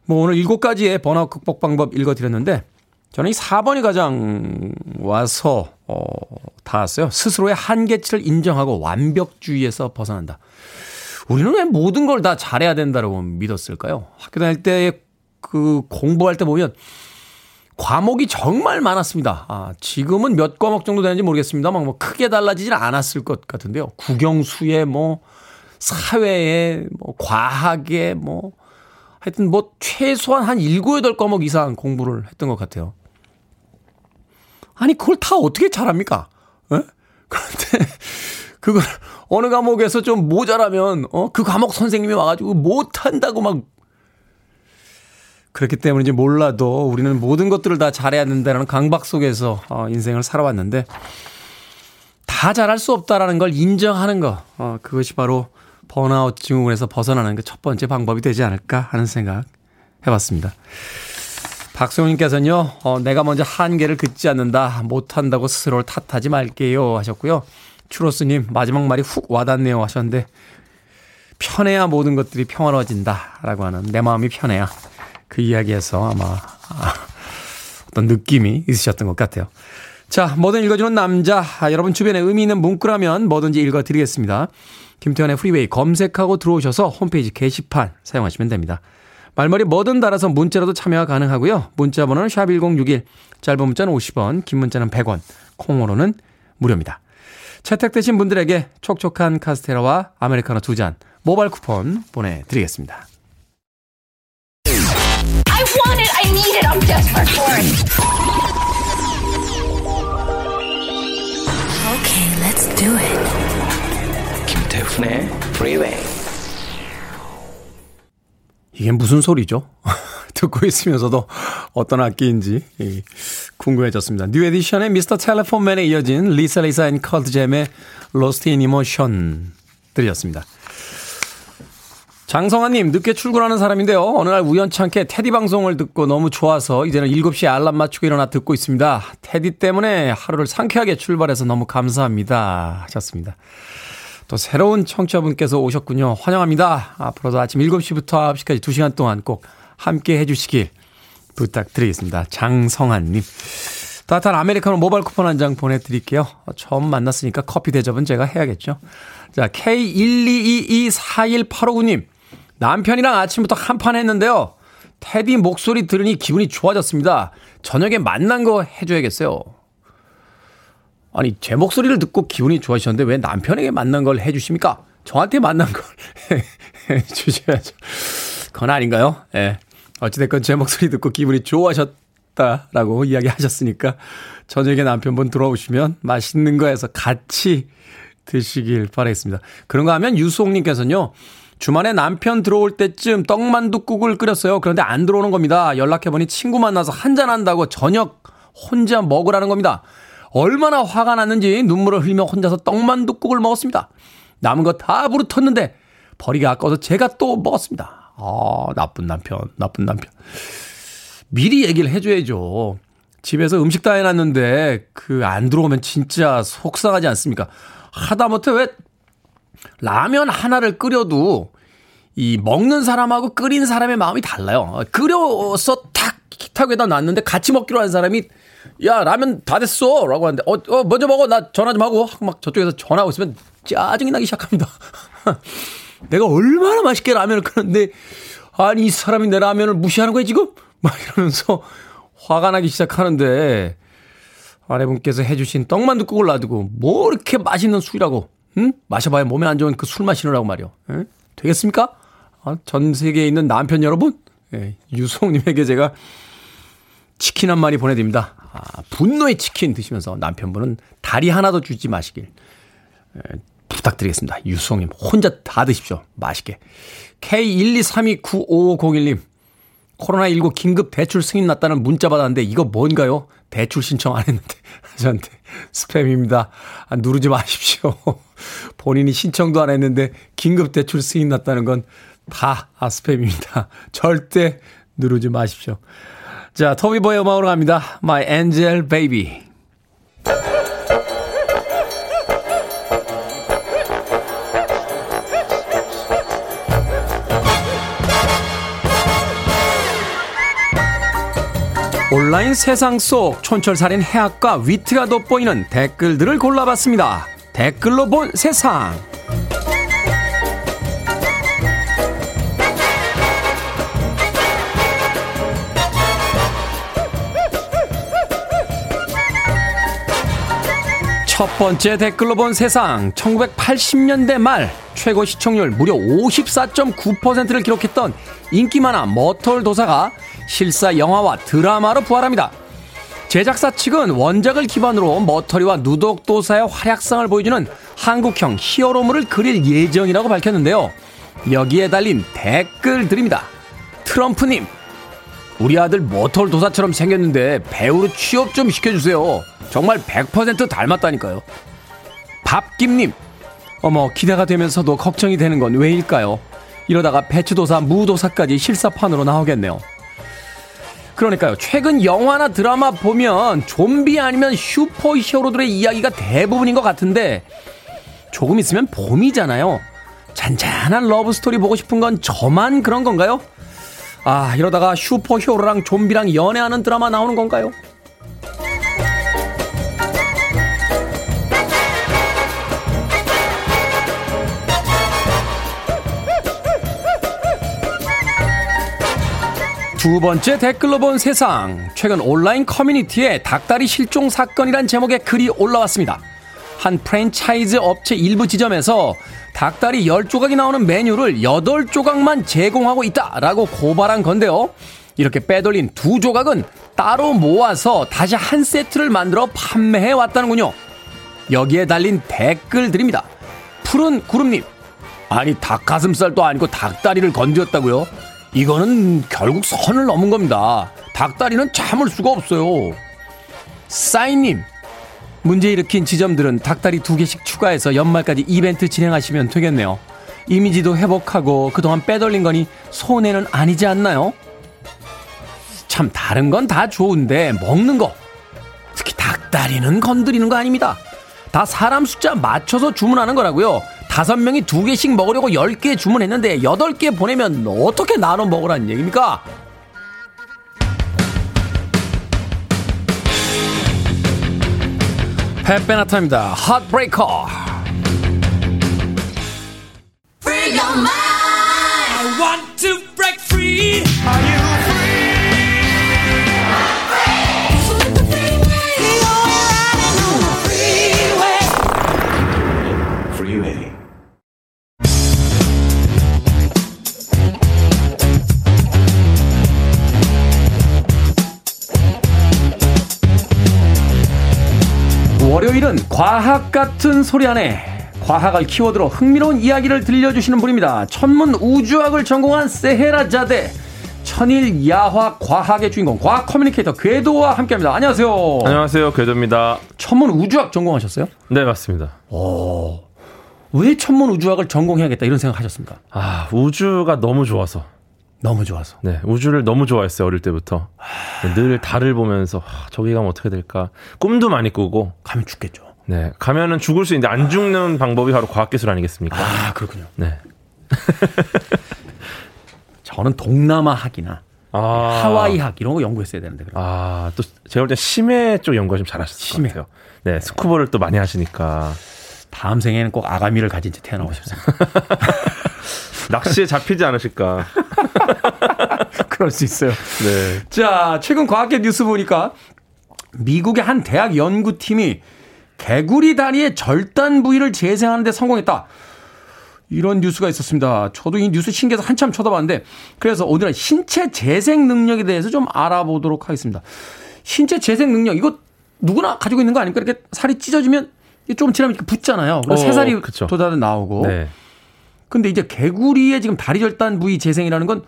뭐 오늘 7가지의 번아웃 극복 방법 읽어드렸는데 저는 이 4번이 가장 와서 닿았어요. 스스로의 한계치를 인정하고 완벽주의에서 벗어난다. 우리는 왜 모든 걸 다 잘해야 된다고 믿었을까요? 학교 다닐 때 공부할 때 보면 과목이 정말 많았습니다. 지금은 몇 과목 정도 되는지 모르겠습니다만 뭐 크게 달라지진 않았을 것 같은데요. 국영수에 뭐 사회에 뭐 과학에 뭐 하여튼 뭐 최소한 한 7, 8과목 이상 공부를 했던 것 같아요. 아니 그걸 다 어떻게 잘합니까? 에? 그런데 그걸 어느 과목에서 좀 모자라면 그 과목 선생님이 와가지고 못한다고 막, 그렇기 때문인지 몰라도 우리는 모든 것들을 다 잘해야 된다는 강박 속에서 인생을 살아왔는데 다 잘할 수 없다라는 걸 인정하는 것, 그것이 바로 번아웃 증후군에서 벗어나는 게 첫 번째 방법이 되지 않을까 하는 생각 해봤습니다. 박소영님께서는요, 내가 먼저 한계를 긋지 않는다, 못한다고 스스로를 탓하지 말게요 하셨고요. 추로스님 마지막 말이 훅 와닿네요 하셨는데, 편해야 모든 것들이 평화로워진다라고 하는, 내 마음이 편해야, 그 이야기에서 아마 어떤 느낌이 있으셨던 것 같아요. 자, 뭐든 읽어주는 남자, 여러분 주변에 의미 있는 문구라면 뭐든지 읽어드리겠습니다. 김태현의 프리웨이 검색하고 들어오셔서 홈페이지 게시판 사용하시면 됩니다. 말머리 뭐든 달아서 문자라도 참여가 가능하고요. 문자 번호는 샵1061, 짧은 문자는 50원, 긴 문자는 100원, 콩으로는 무료입니다. 채택되신 분들에게 촉촉한 카스테라와 아메리카노 2잔 모바일 쿠폰 보내드리겠습니다. I want it, I need it, I'm desperate for it. Okay, let's do it. 김태훈의 Freeway. 이게 무슨 소리죠? 듣고 있으면서도 어떤 악기인지 궁금해졌습니다. 뉴 에디션의 미스터 텔레폰맨에 이어진 리사 앤 컬트잼의 Lost in Emotion 들이었습니다. 장성아님, 늦게 출근하는 사람인데요, 어느 날 우연찮게 테디 방송을 듣고 너무 좋아서 이제는 7시에 알람 맞추고 일어나 듣고 있습니다. 테디 때문에 하루를 상쾌하게 출발해서 너무 감사합니다 하셨습니다. 또 새로운 청취자분께서 오셨군요. 환영합니다. 앞으로도 아침 7시부터 9시까지 2시간 동안 꼭 함께해 주시길 부탁드리겠습니다. 장성아님, 따뜻한 아메리카노 모바일 쿠폰 한 장 보내드릴게요. 처음 만났으니까 커피 대접은 제가 해야겠죠. 자, K122241859님, 남편이랑 아침부터 한판 했는데요, 테디 목소리 들으니 기분이 좋아졌습니다. 저녁에 만난 거 해줘야겠어요. 아니, 제 목소리를 듣고 기분이 좋아지셨는데 왜 남편에게 만난 걸 해주십니까? 저한테 만난 걸 해주셔야죠. 그건 아닌가요? 네. 어찌됐건 제 목소리 듣고 기분이 좋아졌다라고 이야기하셨으니까 저녁에 남편분 들어오시면 맛있는 거 해서 같이 드시길 바라겠습니다. 그런가 하면 유수홍님께서는요, 주말에 남편 들어올 때쯤 떡만둣국을 끓였어요. 그런데 안 들어오는 겁니다. 연락해보니 친구 만나서 한잔한다고 저녁 혼자 먹으라는 겁니다. 얼마나 화가 났는지 눈물을 흘리며 혼자서 떡만둣국을 먹었습니다. 남은 거 다 부르텄는데 버리기 아까워서 제가 또 먹었습니다. 나쁜 남편. 미리 얘기를 해줘야죠. 집에서 음식 다 해놨는데 그 안 들어오면 진짜 속상하지 않습니까? 하다못해 왜 라면 하나를 끓여도 이 먹는 사람하고 끓인 사람의 마음이 달라요. 끓여서 탁 식탁에다 놨는데 같이 먹기로 한 사람이 야 라면 다 됐어 라고 하는데 먼저 먹어 나 전화 좀 하고 막 저쪽에서 전화하고 있으면 짜증이 나기 시작합니다. 내가 얼마나 맛있게 라면을 끓였는데 아니 이 사람이 내 라면을 무시하는 거야 지금? 막 이러면서 화가 나기 시작하는데 아내분께서 해주신 떡만둣국을 놔두고 뭐 이렇게 맛있는 술이라고 응? 마셔봐야 몸에 안 좋은 그 술 마시느라고 말이요. 응? 되겠습니까? 아, 전 세계에 있는 남편 여러분 예, 유성님에게 제가 치킨 한 마리 보내드립니다. 아, 분노의 치킨 드시면서 남편분은 다리 하나도 주지 마시길 예, 부탁드리겠습니다. 유성님 혼자 다 드십시오. 맛있게. K123295501님 코로나19 긴급 대출 승인 났다는 문자 받았는데 이거 뭔가요? 대출 신청 안 했는데 저한테 스팸입니다. 아, 누르지 마십시오. 본인이 신청도 안 했는데 긴급 대출 승인 났다는 건 다 스팸입니다. 절대 누르지 마십시오. 자, 토비보의 음악으로 갑니다. My Angel Baby. 온라인 세상 속 촌철살인 해학과 위트가 돋보이는 댓글들을 골라봤습니다. 댓글로 본 세상. 첫 번째 댓글로 본 세상. 1980년대 말 최고 시청률 무려 54.9%를 기록했던 인기 만화 머털도사가 실사 영화와 드라마로 부활합니다. 제작사 측은 원작을 기반으로 머터리와 누독도사의 활약상을 보여주는 한국형 히어로물을 그릴 예정이라고 밝혔는데요. 여기에 달린 댓글들입니다. 트럼프님, 우리 아들 머털도사처럼 생겼는데 배우로 취업 좀 시켜주세요. 정말 100% 닮았다니까요. 밥김님, 어머 기대가 되면서도 걱정이 되는 건 왜일까요? 이러다가 배추도사, 무도사까지 실사판으로 나오겠네요. 그러니까요. 최근 영화나 드라마 보면 좀비 아니면 슈퍼 히어로들의 이야기가 대부분인 것 같은데 조금 있으면 봄이잖아요. 잔잔한 러브스토리 보고 싶은 건 저만 그런 건가요? 아, 이러다가 슈퍼 히어로랑 좀비랑 연애하는 드라마 나오는 건가요? 두 번째 댓글로 본 세상. 최근 온라인 커뮤니티에 닭다리 실종 사건이란 제목의 글이 올라왔습니다. 한 프랜차이즈 업체 일부 지점에서 닭다리 10조각이 나오는 메뉴를 8조각만 제공하고 있다라고 고발한 건데요. 이렇게 빼돌린 2조각은 따로 모아서 다시 한 세트를 만들어 판매해 왔다는군요. 여기에 달린 댓글들입니다. 푸른 구름님, 아니 닭가슴살도 아니고 닭다리를 건드렸다고요? 이거는 결국 선을 넘은 겁니다. 닭다리는 참을 수가 없어요. 싸이님, 문제 일으킨 지점들은 닭다리 2개씩 추가해서 연말까지 이벤트 진행하시면 되겠네요. 이미지도 회복하고 그동안 빼돌린 거니 손해는 아니지 않나요? 참 다른 건 다 좋은데 먹는 거, 특히 닭다리는 건드리는 거 아닙니다. 다 사람 숫자 맞춰서 주문하는 거라고요. 5명이 2개씩 먹으려고 10개 주문했는데 8개 보내면 어떻게 나눠 먹으라는 얘기입니까? 햇빼나타입니다. 핫브레이커. Free your mind. I want to break free. Are you 월요일은 과학 같은 소리 안에 과학을 키워드로 흥미로운 이야기를 들려주시는 분입니다. 천문 우주학을 전공한 세헤라자대 천일 야화 과학의 주인공 과학 커뮤니케이터 궤도와 함께합니다. 안녕하세요. 안녕하세요. 궤도입니다. 천문 우주학 전공하셨어요? 네, 맞습니다. 오, 왜 천문 우주학을 전공해야겠다 이런 생각하셨습니까? 아, 우주가 너무 좋아서. 너무 좋아서. 네, 우주를 너무 좋아했어요. 어릴 때부터. 늘 달을 보면서 저기 가면 어떻게 될까. 꿈도 많이 꾸고. 가면 죽겠죠. 네, 가면은 죽을 수 있는데 안 죽는 방법이 바로 과학기술 아니겠습니까? 아, 그렇군요. 네. 저는 동남아학이나 하와이학 이런 거 연구했어야 되는데. 아, 또 제가 볼 때 심해 쪽 연구가 좀 잘하셨을 심해. 것 같아요. 네, 스쿠버를 또 많이 하시니까. 다음 생에는 꼭 아가미를 가진 채 태어나고 싶습니다. 낚시에 잡히지 않으실까. 그럴 수 있어요. 네. 자, 최근 과학계 뉴스 보니까 미국의 한 대학 연구팀이 개구리 다리의 절단 부위를 재생하는 데 성공했다. 이런 뉴스가 있었습니다. 저도 이 뉴스 신기해서 한참 쳐다봤는데, 그래서 오늘은 신체 재생 능력에 대해서 좀 알아보도록 하겠습니다. 신체 재생 능력, 이거 누구나 가지고 있는 거 아닙니까? 이렇게 살이 찢어지면 조금 지나면 이렇게 붙잖아요. 새살이 돋아서 나오고. 네. 근데 이제 개구리의 지금 다리 절단 부위 재생이라는 건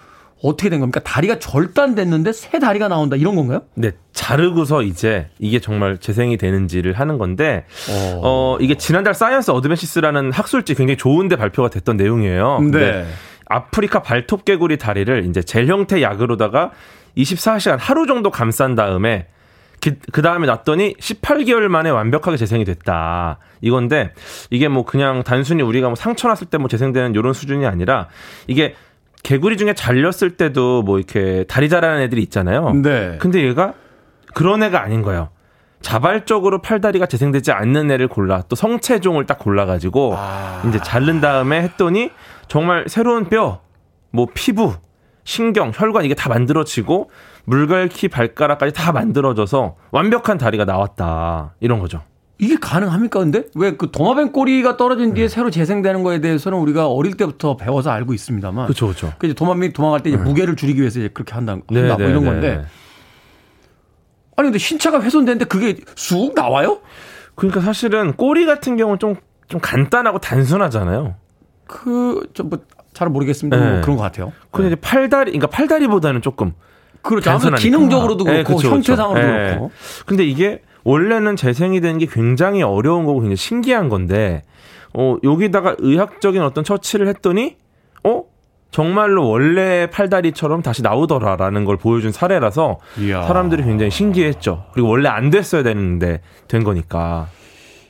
어떻게 된 겁니까? 다리가 절단됐는데 새 다리가 나온다 이런 건가요? 네, 자르고서 이제 이게 정말 재생이 되는지를 하는 건데, 이게 지난달 사이언스 어드밴시스라는 학술지 굉장히 좋은데 발표가 됐던 내용이에요. 네. 아프리카 발톱 개구리 다리를 이제 젤 형태 약으로다가 24시간 하루 정도 감싼 다음에 그 다음에 났더니 18개월 만에 완벽하게 재생이 됐다 이건데, 이게 뭐 그냥 단순히 우리가 뭐 상처 났을 때 뭐 재생되는 이런 수준이 아니라, 이게 개구리 중에 잘렸을 때도 뭐 이렇게 다리 자라는 애들이 있잖아요. 네. 근데 얘가 그런 애가 아닌 거예요. 자발적으로 팔다리가 재생되지 않는 애를 골라, 또 성체종을 딱 골라가지고 이제 자른 다음에 했더니 정말 새로운 뼈, 뭐 피부, 신경, 혈관 이게 다 만들어지고 물갈퀴, 발가락까지 다 만들어져서 완벽한 다리가 나왔다 이런 거죠. 이게 가능합니까? 근데 왜 그 도마뱀 꼬리가 떨어진 뒤에 새로 재생되는 거에 대해서는 우리가 어릴 때부터 배워서 알고 있습니다만, 그렇죠, 그렇죠. 그 도마뱀이 도망갈 때 이제 무게를 줄이기 위해서 이제 그렇게 한다고 이런 건데, 아니 근데 신체가 훼손되는데 그게 쑥 나와요? 그러니까 사실은 꼬리 같은 경우는 좀 간단하고 단순하잖아요. 잘 모르겠습니다. 네. 그런 것 같아요. 근데 이제 팔다리보다는 조금 그렇죠. 아무래도 기능적으로도 그렇고, 그렇죠, 형태상으로도 그렇죠. 그렇고. 근데 이게 원래는 재생이 되는 게 굉장히 어려운 거고 굉장히 신기한 건데, 여기다가 의학적인 어떤 처치를 했더니 정말로 원래 팔다리처럼 다시 나오더라라는 걸 보여준 사례라서 사람들이 굉장히 신기했죠. 그리고 원래 안 됐어야 되는데 된 거니까.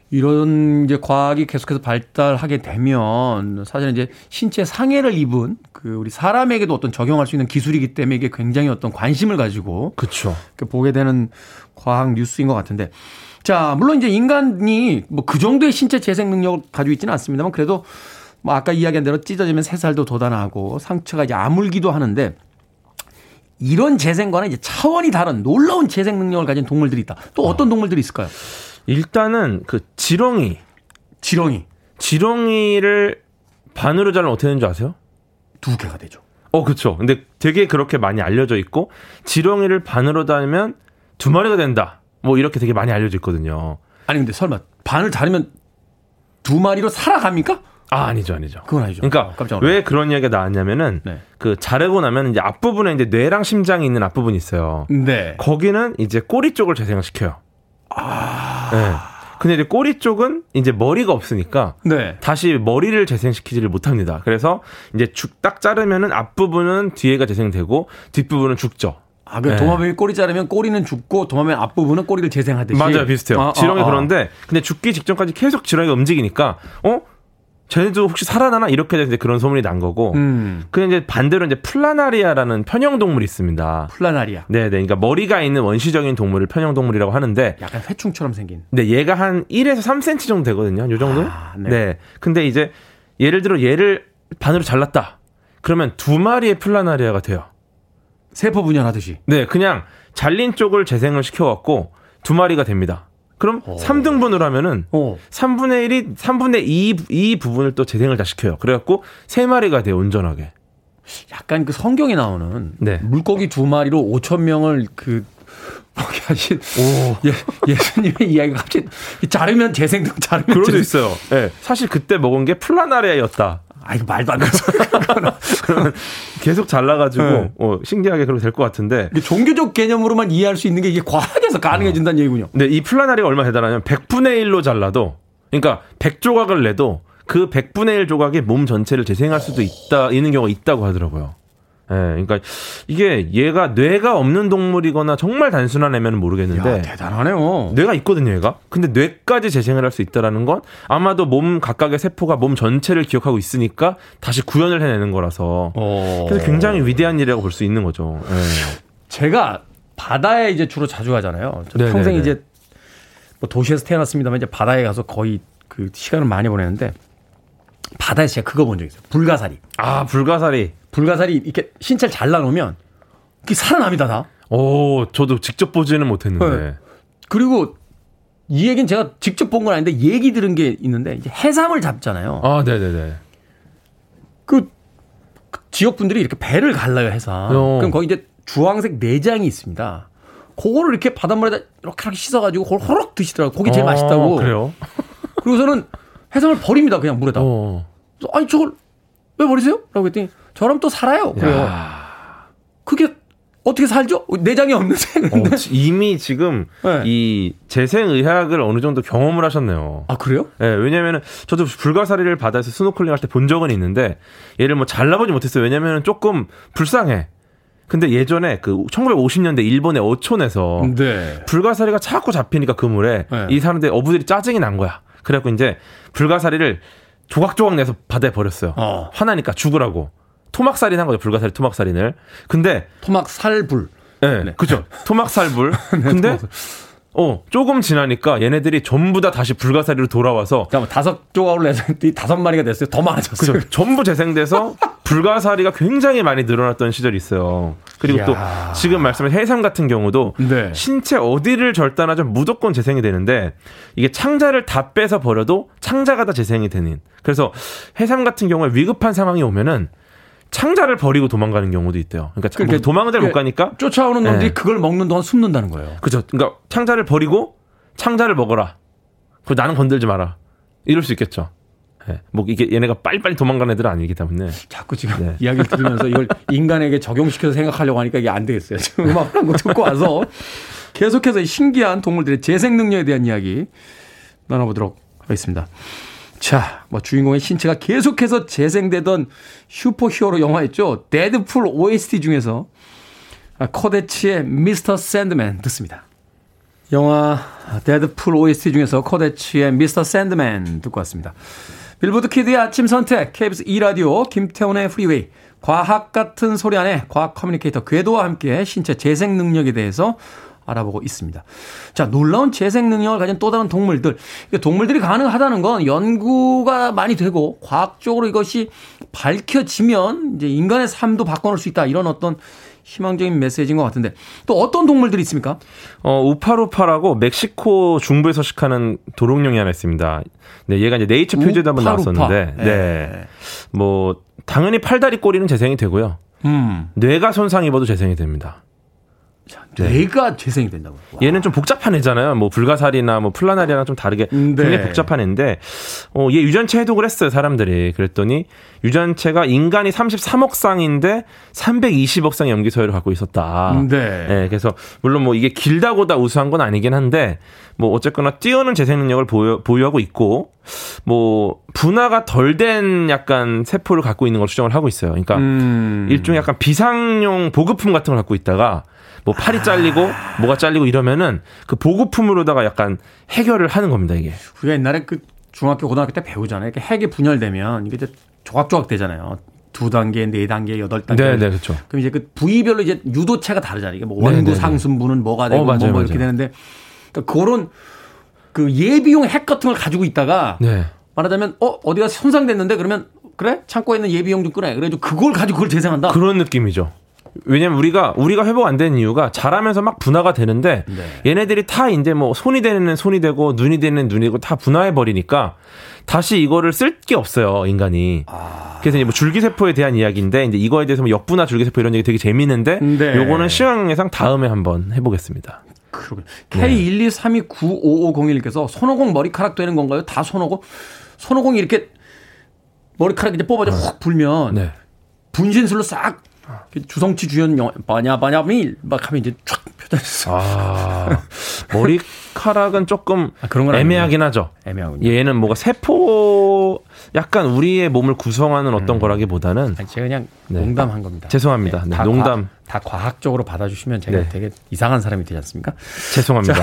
이런 이제 과학이 계속해서 발달하게 되면 사실은 이제 신체 상해를 입은 그 우리 사람에게도 어떤 적용할 수 있는 기술이기 때문에 이게 굉장히 어떤 관심을 가지고 그렇죠. 보게 되는 과학 뉴스인 것 같은데, 자, 물론 이제 인간이 뭐 그 정도의 신체 재생 능력을 가지고 있지는 않습니다만, 그래도 뭐 아까 이야기한 대로 찢어지면 새살도 돋아나고 상처가 이제 아물기도 하는데, 이런 재생과는 이제 차원이 다른 놀라운 재생 능력을 가진 동물들이 있다. 또 어떤 동물들이 있을까요? 일단은 그 지렁이를 반으로 자르면 어떻게 되는지 아세요? 두 개가 되죠. 그렇죠. 근데 되게 그렇게 많이 알려져 있고, 지렁이를 반으로 자르면 두 마리가 된다. 뭐 이렇게 되게 많이 알려져 있거든요. 아니 근데 설마 반을 자르면 두 마리로 살아갑니까? 아니죠. 그건 아니죠. 그러니까 왜 그런 이야기가 나왔냐면은 그 자르고 나면 이제 앞부분에 이제 뇌랑 심장이 있는 앞부분이 있어요. 네. 거기는 이제 꼬리 쪽을 재생시켜요. 네. 근데 이제 꼬리 쪽은 이제 머리가 없으니까 다시 머리를 재생시키지를 못합니다. 그래서 이제 딱 자르면은 앞부분은 뒤에가 재생되고 뒷부분은 죽죠. 그 도마뱀이 꼬리 자르면 꼬리는 죽고 도마뱀 앞부분은 꼬리를 재생하듯이. 맞아요, 비슷해요. 지렁이 그런데 근데 죽기 직전까지 계속 지렁이가 움직이니까 쟤네도 혹시 살아나나 이렇게 해서 그런 소문이 난 거고. 근데 이제 반대로 이제 플라나리아라는 편형 동물이 있습니다. 플라나리아. 네, 그러니까 머리가 있는 원시적인 동물을 편형 동물이라고 하는데, 약간 회충처럼 생긴. 네, 얘가 한 1에서 3cm 정도 되거든요. 요 정도? 네. 근데 이제 예를 들어 얘를 반으로 잘랐다. 그러면 두 마리의 플라나리아가 돼요. 세포 분열하듯이. 네, 그냥 잘린 쪽을 재생을 시켜 갖고 두 마리가 됩니다. 그럼 3등분을 하면은 3분의 1이 3분의 2 부분을 또 재생을 다 시켜요. 그래갖고 3마리가 돼요, 온전하게. 약간 그 성경에 나오는 물고기 2마리로 5,000명을 그렇게 하신 예수님의 이야기가 갑자기 자르면 재생. 그럴 수 있어요. 네, 사실 그때 먹은 게 플라나리아였다. 이거 말도 안 되는. 계속 잘라가지고 신기하게 그렇게 될 것 같은데. 종교적 개념으로만 이해할 수 있는 게 이게 과학에서 가능해진다는 얘기군요. 네, 이 플라나리가 얼마나 대단하냐면 100분의 1로 잘라도, 그러니까 100조각을 내도 그 100분의 1 조각이 몸 전체를 재생할 수도 있는 경우가 있다고 하더라고요. 예, 그러니까 이게 얘가 뇌가 없는 동물이거나 정말 단순한 애면은 모르겠는데. 야, 대단하네요. 뇌가 있거든요, 얘가. 근데 뇌까지 재생을 할 수 있다라는 건 아마도 몸 각각의 세포가 몸 전체를 기억하고 있으니까 다시 구현을 해내는 거라서. 그래서 굉장히 위대한 일이라고 볼 수 있는 거죠. 예. 제가 바다에 이제 주로 자주 가잖아요. 평생 이제 뭐 도시에서 태어났습니다만 이제 바다에 가서 거의 그 시간을 많이 보내는데 바다에서 제가 그거 본 적이 있어요. 불가사리. 아, 불가사리. 불가사리 이렇게 신체를 잘라놓으면 이게 살아납니다, 다. 오, 저도 직접 보지는 못했는데. 네. 그리고 이 얘기는 제가 직접 본 건 아닌데 얘기 들은 게 있는데 이제 해삼을 잡잖아요. 아, 네네네. 그 지역 분들이 이렇게 배를 갈라요, 해삼. 그럼 거기 이제 주황색 내장이 있습니다. 그거를 이렇게 바닷물에다 이렇게 씻어가지고 그걸 호록 드시더라고요. 그게 제일 맛있다고. 그래요? 그리고서는 해삼을 버립니다, 그냥 물에다. 그래서 아니, 저걸 왜 버리세요? 라고 했더니 저럼 또 살아요. 그래요. 야. 그게 어떻게 살죠? 내장이 없는 생인데. 이미 지금 네. 이 재생의학을 어느 정도 경험을 하셨네요. 아, 그래요? 예, 네, 왜냐면은 저도 불가사리를 바다에서 스노클링 할 때 본 적은 있는데 얘를 뭐 잘라보지 못했어요. 왜냐면은 조금 불쌍해. 근데 예전에 그 1950년대 일본의 어촌에서 네. 불가사리가 자꾸 잡히니까 그물에 네. 이 사람들 어부들이 짜증이 난 거야. 그래갖고 이제 불가사리를 조각조각 내서 바다에 버렸어요. 화나니까 죽으라고. 토막살인 한 거죠. 불가사리 토막살인을. 근데 토막살불. 네, 네. 그죠. 토막살불. 네, 근데 토막살. 조금 지나니까 얘네들이 전부 다 다시 불가사리로 돌아와서 잠깐만, 5조각으로 내서 5마리가 됐어요. 더 많아졌어요. 그렇죠. 전부 재생돼서 불가사리가 굉장히 많이 늘어났던 시절이 있어요. 그리고 이야. 또 지금 말씀하신 해삼 같은 경우도 네. 신체 어디를 절단하자면 무조건 재생이 되는데 이게 창자를 다 빼서 버려도 창자가 다 재생이 되는. 그래서 해삼 같은 경우에 위급한 상황이 오면은 창자를 버리고 도망가는 경우도 있대요. 그러니까 도망을 못 가니까 쫓아오는 놈들이 네. 그걸 먹는 동안 숨는다는 거예요. 그렇죠. 그러니까 창자를 버리고 창자를 먹어라. 그리고 나는 건들지 마라. 이럴 수 있겠죠. 네. 뭐 이게 얘네가 빨리빨리 도망가는 애들은 아니기 때문에 자꾸 지금 네. 이야기를 들으면서 이걸 인간에게 적용시켜서 생각하려고 하니까 이게 안 되겠어요. 지금 음악 한 거 듣고 와서 계속해서 신기한 동물들의 재생 능력에 대한 이야기 나눠보도록 하겠습니다. 자, 뭐 주인공의 신체가 계속해서 재생되던 슈퍼히어로 영화 있죠. 데드풀 OST 중에서 커데치의 미스터 샌드맨 듣습니다. 영화 데드풀 OST 중에서 커데치의 미스터 샌드맨 듣고 왔습니다. 빌보드 키드의 아침 선택, KBS 2라디오, 김태훈의 프리웨이, 과학 같은 소리 안에 과학 커뮤니케이터 궤도와 함께 신체 재생 능력에 대해서 알아보고 있습니다. 자, 놀라운 재생 능력을 가진 또 다른 동물들. 동물들이 가능하다는 건 연구가 많이 되고 과학적으로 이것이 밝혀지면 이제 인간의 삶도 바꿔놓을 수 있다. 이런 어떤 희망적인 메시지인 것 같은데 또 어떤 동물들이 있습니까? 우파루파라고 멕시코 중부에 서식하는 도롱뇽이 하나 있습니다. 네, 얘가 이제 네이처 표지에도 한번 나왔었는데, 네, 뭐 당연히 팔다리 꼬리는 재생이 되고요. 뇌가 손상 입어도 재생이 됩니다. 뇌가 네. 재생이 된다고요. 와. 얘는 좀 복잡한 애잖아요. 뭐 불가사리나 뭐 플라나리아랑 좀 다르게 되게 복잡한 애인데 얘 유전체 해독을 했어요, 사람들이. 그랬더니 유전체가 인간이 33억 쌍인데 320억 쌍의 염기 서열을 갖고 있었다. 네, 그래서 물론 뭐 이게 길다고 다 우수한 건 아니긴 한데 뭐 어쨌거나 뛰어난 재생 능력을 보유하고 있고 뭐 분화가 덜 된 약간 세포를 갖고 있는 걸 추정을 하고 있어요. 그러니까 일종의 약간 비상용 보급품 같은 걸 갖고 있다가 뭐 팔이 잘리고 뭐가 잘리고 이러면은 그 보급품으로다가 약간 해결을 하는 겁니다, 이게. 우리가 옛날에 그 중학교 고등학교 때 배우잖아요. 이렇게 핵이 분열되면 이게 이제 조각조각 되잖아요. 2단계, 4단계, 8단계. 네, 네, 그렇죠. 그럼 이제 그 부위별로 이제 유도체가 다르잖아요. 이게 뭐 원구 상순부는 뭐가 되고 맞아요, 뭐 이렇게 되는데 그러니까 그런 그 예비용 핵 같은 걸 가지고 있다가 네. 말하자면 어디가 손상됐는데 그러면 그래 창고에 있는 예비용 좀 꺼내. 그래가지고 그걸 가지고 그걸 재생한다. 그런 느낌이죠. 왜냐면 우리가 회복 안 되는 이유가 자라면서 막 분화가 되는데 네. 얘네들이 다 이제 뭐 손이 되는 손이 되고 눈이 되는 눈이 되고 다 분화해 버리니까 다시 이거를 쓸 게 없어요, 인간이. 그래서 이제 뭐 줄기세포에 대한 이야기인데 이제 이거에 대해서 뭐 역분화 줄기세포 이런 얘기 되게 재밌는데 네. 요거는 시간상 다음에 한번 해보겠습니다. 그러게. K123295501께서 손오공 머리카락 되는 건가요? 다 손오공? 손오공이 이렇게 머리카락 이제 뽑아져 확 불면 네. 분신술로 싹 주성치 주연 영화 바냐 바냐 밀 막 하면 이제 촥 표현했어. 머리 머스카락은 조금 애매하긴 하죠. 애매하군요. 얘는 뭐가 세포 약간 우리의 몸을 구성하는 어떤 거라기보다는 아니, 제가 그냥 농담한 겁니다. 죄송합니다. 네, 농담. 다 과학적으로 받아주시면 제가 되게 이상한 사람이 되지 않습니까? 죄송합니다.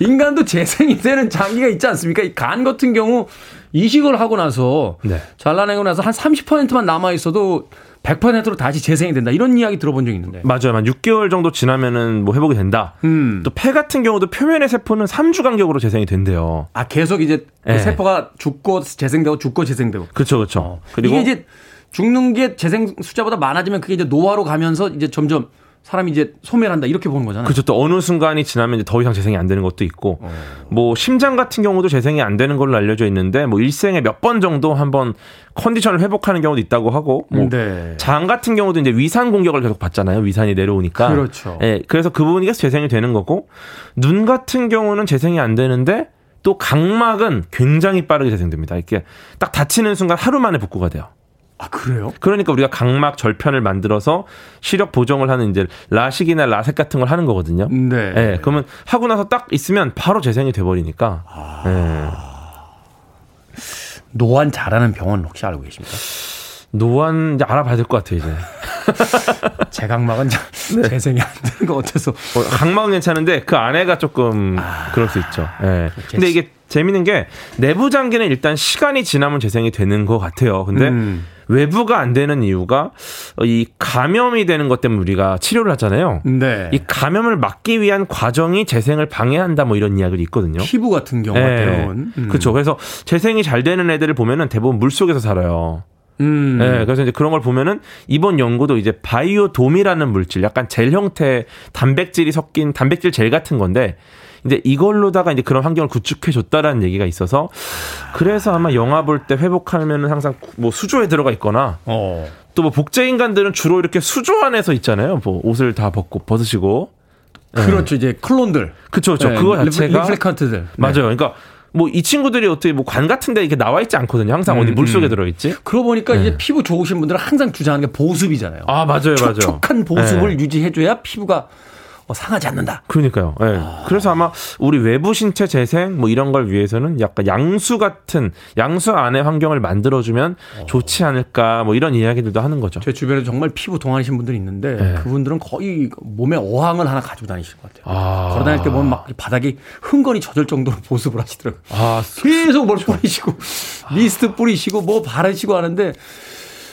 인간도 재생이 되는 장기가 있지 않습니까? 이 간 같은 경우 이식을 하고 나서 잘라내고 나서 한 30%만 남아있어도 100%로 다시 재생이 된다. 이런 이야기 들어본 적이 있는데. 맞아요. 한 6개월 정도 지나면은 뭐 회복이 된다. 또 폐 같은 경우도 표면의 세포는 3주 간격으로 재생이 된대요. 아, 계속 이제 그 세포가 죽고 재생되고 죽고 재생되고. 그렇죠, 그렇죠. 그리고 이게 이제 죽는 게 재생 숫자보다 많아지면 그게 이제 노화로 가면서 이제 점점 사람이 이제 소멸한다 이렇게 보는 거잖아요. 그렇죠. 또 어느 순간이 지나면 이제 더 이상 재생이 안 되는 것도 있고, 뭐 심장 같은 경우도 재생이 안 되는 걸로 알려져 있는데, 뭐 일생에 몇 번 정도 한번 컨디션을 회복하는 경우도 있다고 하고, 뭐 장 같은 경우도 이제 위산 공격을 계속 받잖아요. 위산이 내려오니까. 그렇죠. 예, 그래서 그 부분이 계속 재생이 되는 거고, 눈 같은 경우는 재생이 안 되는데. 또 각막은 굉장히 빠르게 재생됩니다. 이렇게 딱 다치는 순간 하루 만에 복구가 돼요. 아, 그래요? 그러니까 우리가 각막 절편을 만들어서 시력 보정을 하는 이제 라식이나 라섹 같은 걸 하는 거거든요. 네. 네. 그러면 하고 나서 딱 있으면 바로 재생이 돼버리니까. 아. 네. 노안 잘하는 병원 혹시 알고 계십니까? 노안 이제 알아봐야 될 것 같아요, 이제. 제 각막은 재생이 안 되는 거 어째서. 각막은 괜찮은데 그 안에가 조금 그럴 수 있죠. 예. 근데 이게 재밌는 게 내부 장기는 일단 시간이 지나면 재생이 되는 것 같아요. 근데 외부가 안 되는 이유가 이 감염이 되는 것 때문에 우리가 치료를 하잖아요. 네. 이 감염을 막기 위한 과정이 재생을 방해한다 뭐 이런 이야기도 있거든요. 피부 같은 경우가 때론. 그렇죠. 그래서 재생이 잘 되는 애들을 보면은 대부분 물 속에서 살아요. 네, 그래서 이제 그런 걸 보면은 이번 연구도 이제 바이오돔이라는 물질, 약간 젤 형태 단백질이 섞인 단백질 젤 같은 건데 이제 이걸로다가 이제 그런 환경을 구축해 줬다라는 얘기가 있어서 그래서 아마 영화 볼 때 회복하면은 항상 뭐 수조에 들어가 있거나 또 뭐 복제 인간들은 주로 이렇게 수조 안에서 있잖아요. 뭐 옷을 다 벗으시고 그렇죠. 이제 클론들 그렇죠. 네, 그거 자체가 리플리칸트들 맞아요. 그러니까. 뭐 이 친구들이 어떻게 뭐 관 같은 데 이렇게 나와 있지 않거든요. 항상 어디 물속에 들어 있지. 그러고 보니까 이제 피부 좋으신 분들은 항상 주장하는 게 보습이잖아요. 아, 맞아요. 촉촉한 보습을 유지해 줘야 피부가 상하지 않는다. 그러니까요. 네. 그래서 아마 우리 외부 신체 재생 뭐 이런 걸 위해서는 약간 양수 같은 양수 안의 환경을 만들어주면 좋지 않을까 뭐 이런 이야기들도 하는 거죠. 제 주변에 정말 피부 동안이신 분들이 있는데 그분들은 거의 몸에 어항을 하나 가지고 다니실 것 같아요. 걸어다닐 때 보면 막 바닥이 흥건이 젖을 정도로 보습을 하시더라고요. 계속 뭘 뿌리시고 미스트 뿌리시고 뭐 바르시고 하는데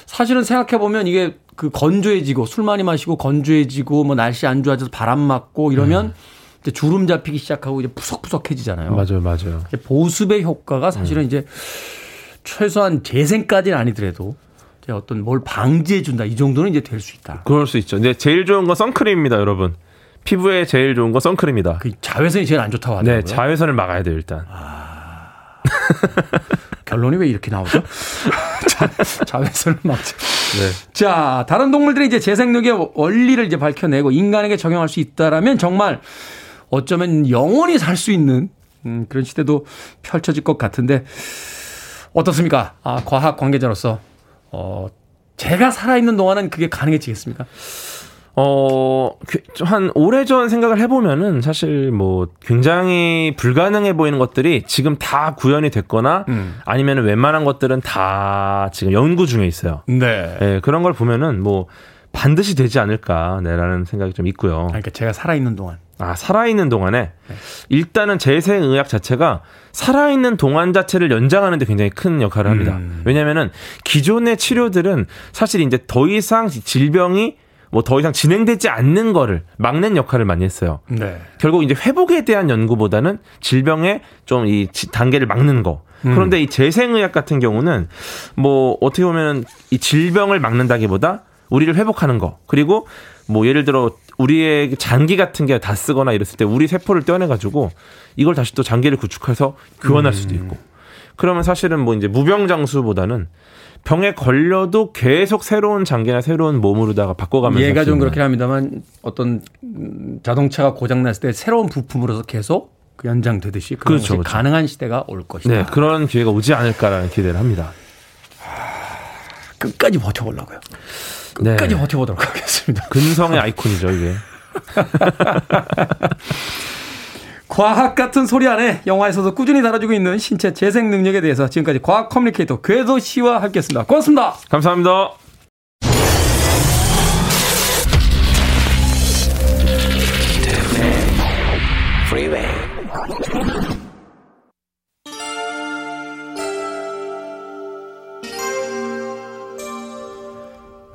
사실은 생각해보면 이게 그 건조해지고 술 많이 마시고 건조해지고 뭐 날씨 안 좋아져서 바람 맞고 이러면 이제 주름 잡히기 시작하고 이제 푸석푸석해지잖아요. 맞아요. 보습의 효과가 사실은 이제 최소한 재생까지는 아니더라도 이제 어떤 뭘 방지해준다 이 정도는 이제 될 수 있다. 그럴 수 있죠. 이제 제일 좋은 건 선크림입니다, 여러분. 피부에 제일 좋은 건 선크림이다. 그 자외선이 제일 안 좋다고 하더라고요. 네, 자외선을 막아야 돼요, 일단. 결론이 왜 이렇게 나오죠? 자외선을 막죠. 네. 자, 다른 동물들이 이제 재생력의 원리를 이제 밝혀내고 인간에게 적용할 수 있다라면 정말 어쩌면 영원히 살 수 있는 그런 시대도 펼쳐질 것 같은데 어떻습니까? 아, 과학 관계자로서 제가 살아있는 동안은 그게 가능해지겠습니까? 한 오래전 생각을 해보면은 사실 뭐 굉장히 불가능해 보이는 것들이 지금 다 구현이 됐거나 아니면은 웬만한 것들은 다 지금 연구 중에 있어요. 네. 예, 그런 걸 보면은 뭐 반드시 되지 않을까라는 생각이 좀 있고요. 그러니까 제가 살아있는 동안. 살아있는 동안에 일단은 재생의학 자체가 살아있는 동안 자체를 연장하는 데 굉장히 큰 역할을 합니다. 왜냐면은 기존의 치료들은 사실 이제 더 이상 질병이 뭐 더 이상 진행되지 않는 거를 막는 역할을 많이 했어요. 네. 결국 이제 회복에 대한 연구보다는 질병의 좀 이 단계를 막는 거. 그런데 이 재생의학 같은 경우는 뭐 어떻게 보면 이 질병을 막는다기보다 우리를 회복하는 거. 그리고 뭐 예를 들어 우리의 장기 같은 게 다 쓰거나 이랬을 때 우리 세포를 떼어내가지고 이걸 다시 또 장기를 구축해서 교환할 수도 있고. 그러면 사실은 뭐 이제 무병장수보다는 병에 걸려도 계속 새로운 장기나 새로운 몸으로다가 바꿔가면서 얘가 좀 그렇긴 합니다만 어떤 자동차가 고장났을 때 새로운 부품으로서 계속 연장되듯이 그런 그렇죠. 가능한 시대가 올 것이다. 네, 그런 기회가 오지 않을까라는 기대를 합니다. 끝까지 버텨보려고요. 끝까지 버텨보도록 하겠습니다. 근성의 아이콘이죠 이게. 과학 같은 소리 안에 영화에서도 꾸준히 다뤄주고 있는 신체 재생 능력에 대해서 지금까지 과학 커뮤니케이터 궤도 씨와 함께했습니다. 고맙습니다. 감사합니다.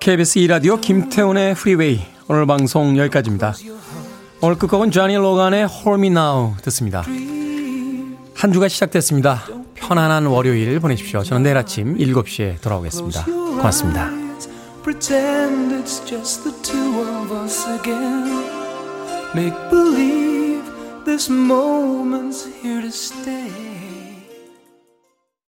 KBS 2라디오 김태훈의 프리웨이 오늘 방송 여기까지입니다. 오늘 끝곡은 자니 로간의 Hold Me Now 듣습니다. 한 주가 시작됐습니다. 편안한 월요일 보내십시오. 저는 내일 아침 7시에 돌아오겠습니다. 고맙습니다. Pretend it's just the two of us again. Make believe this moment's here to stay.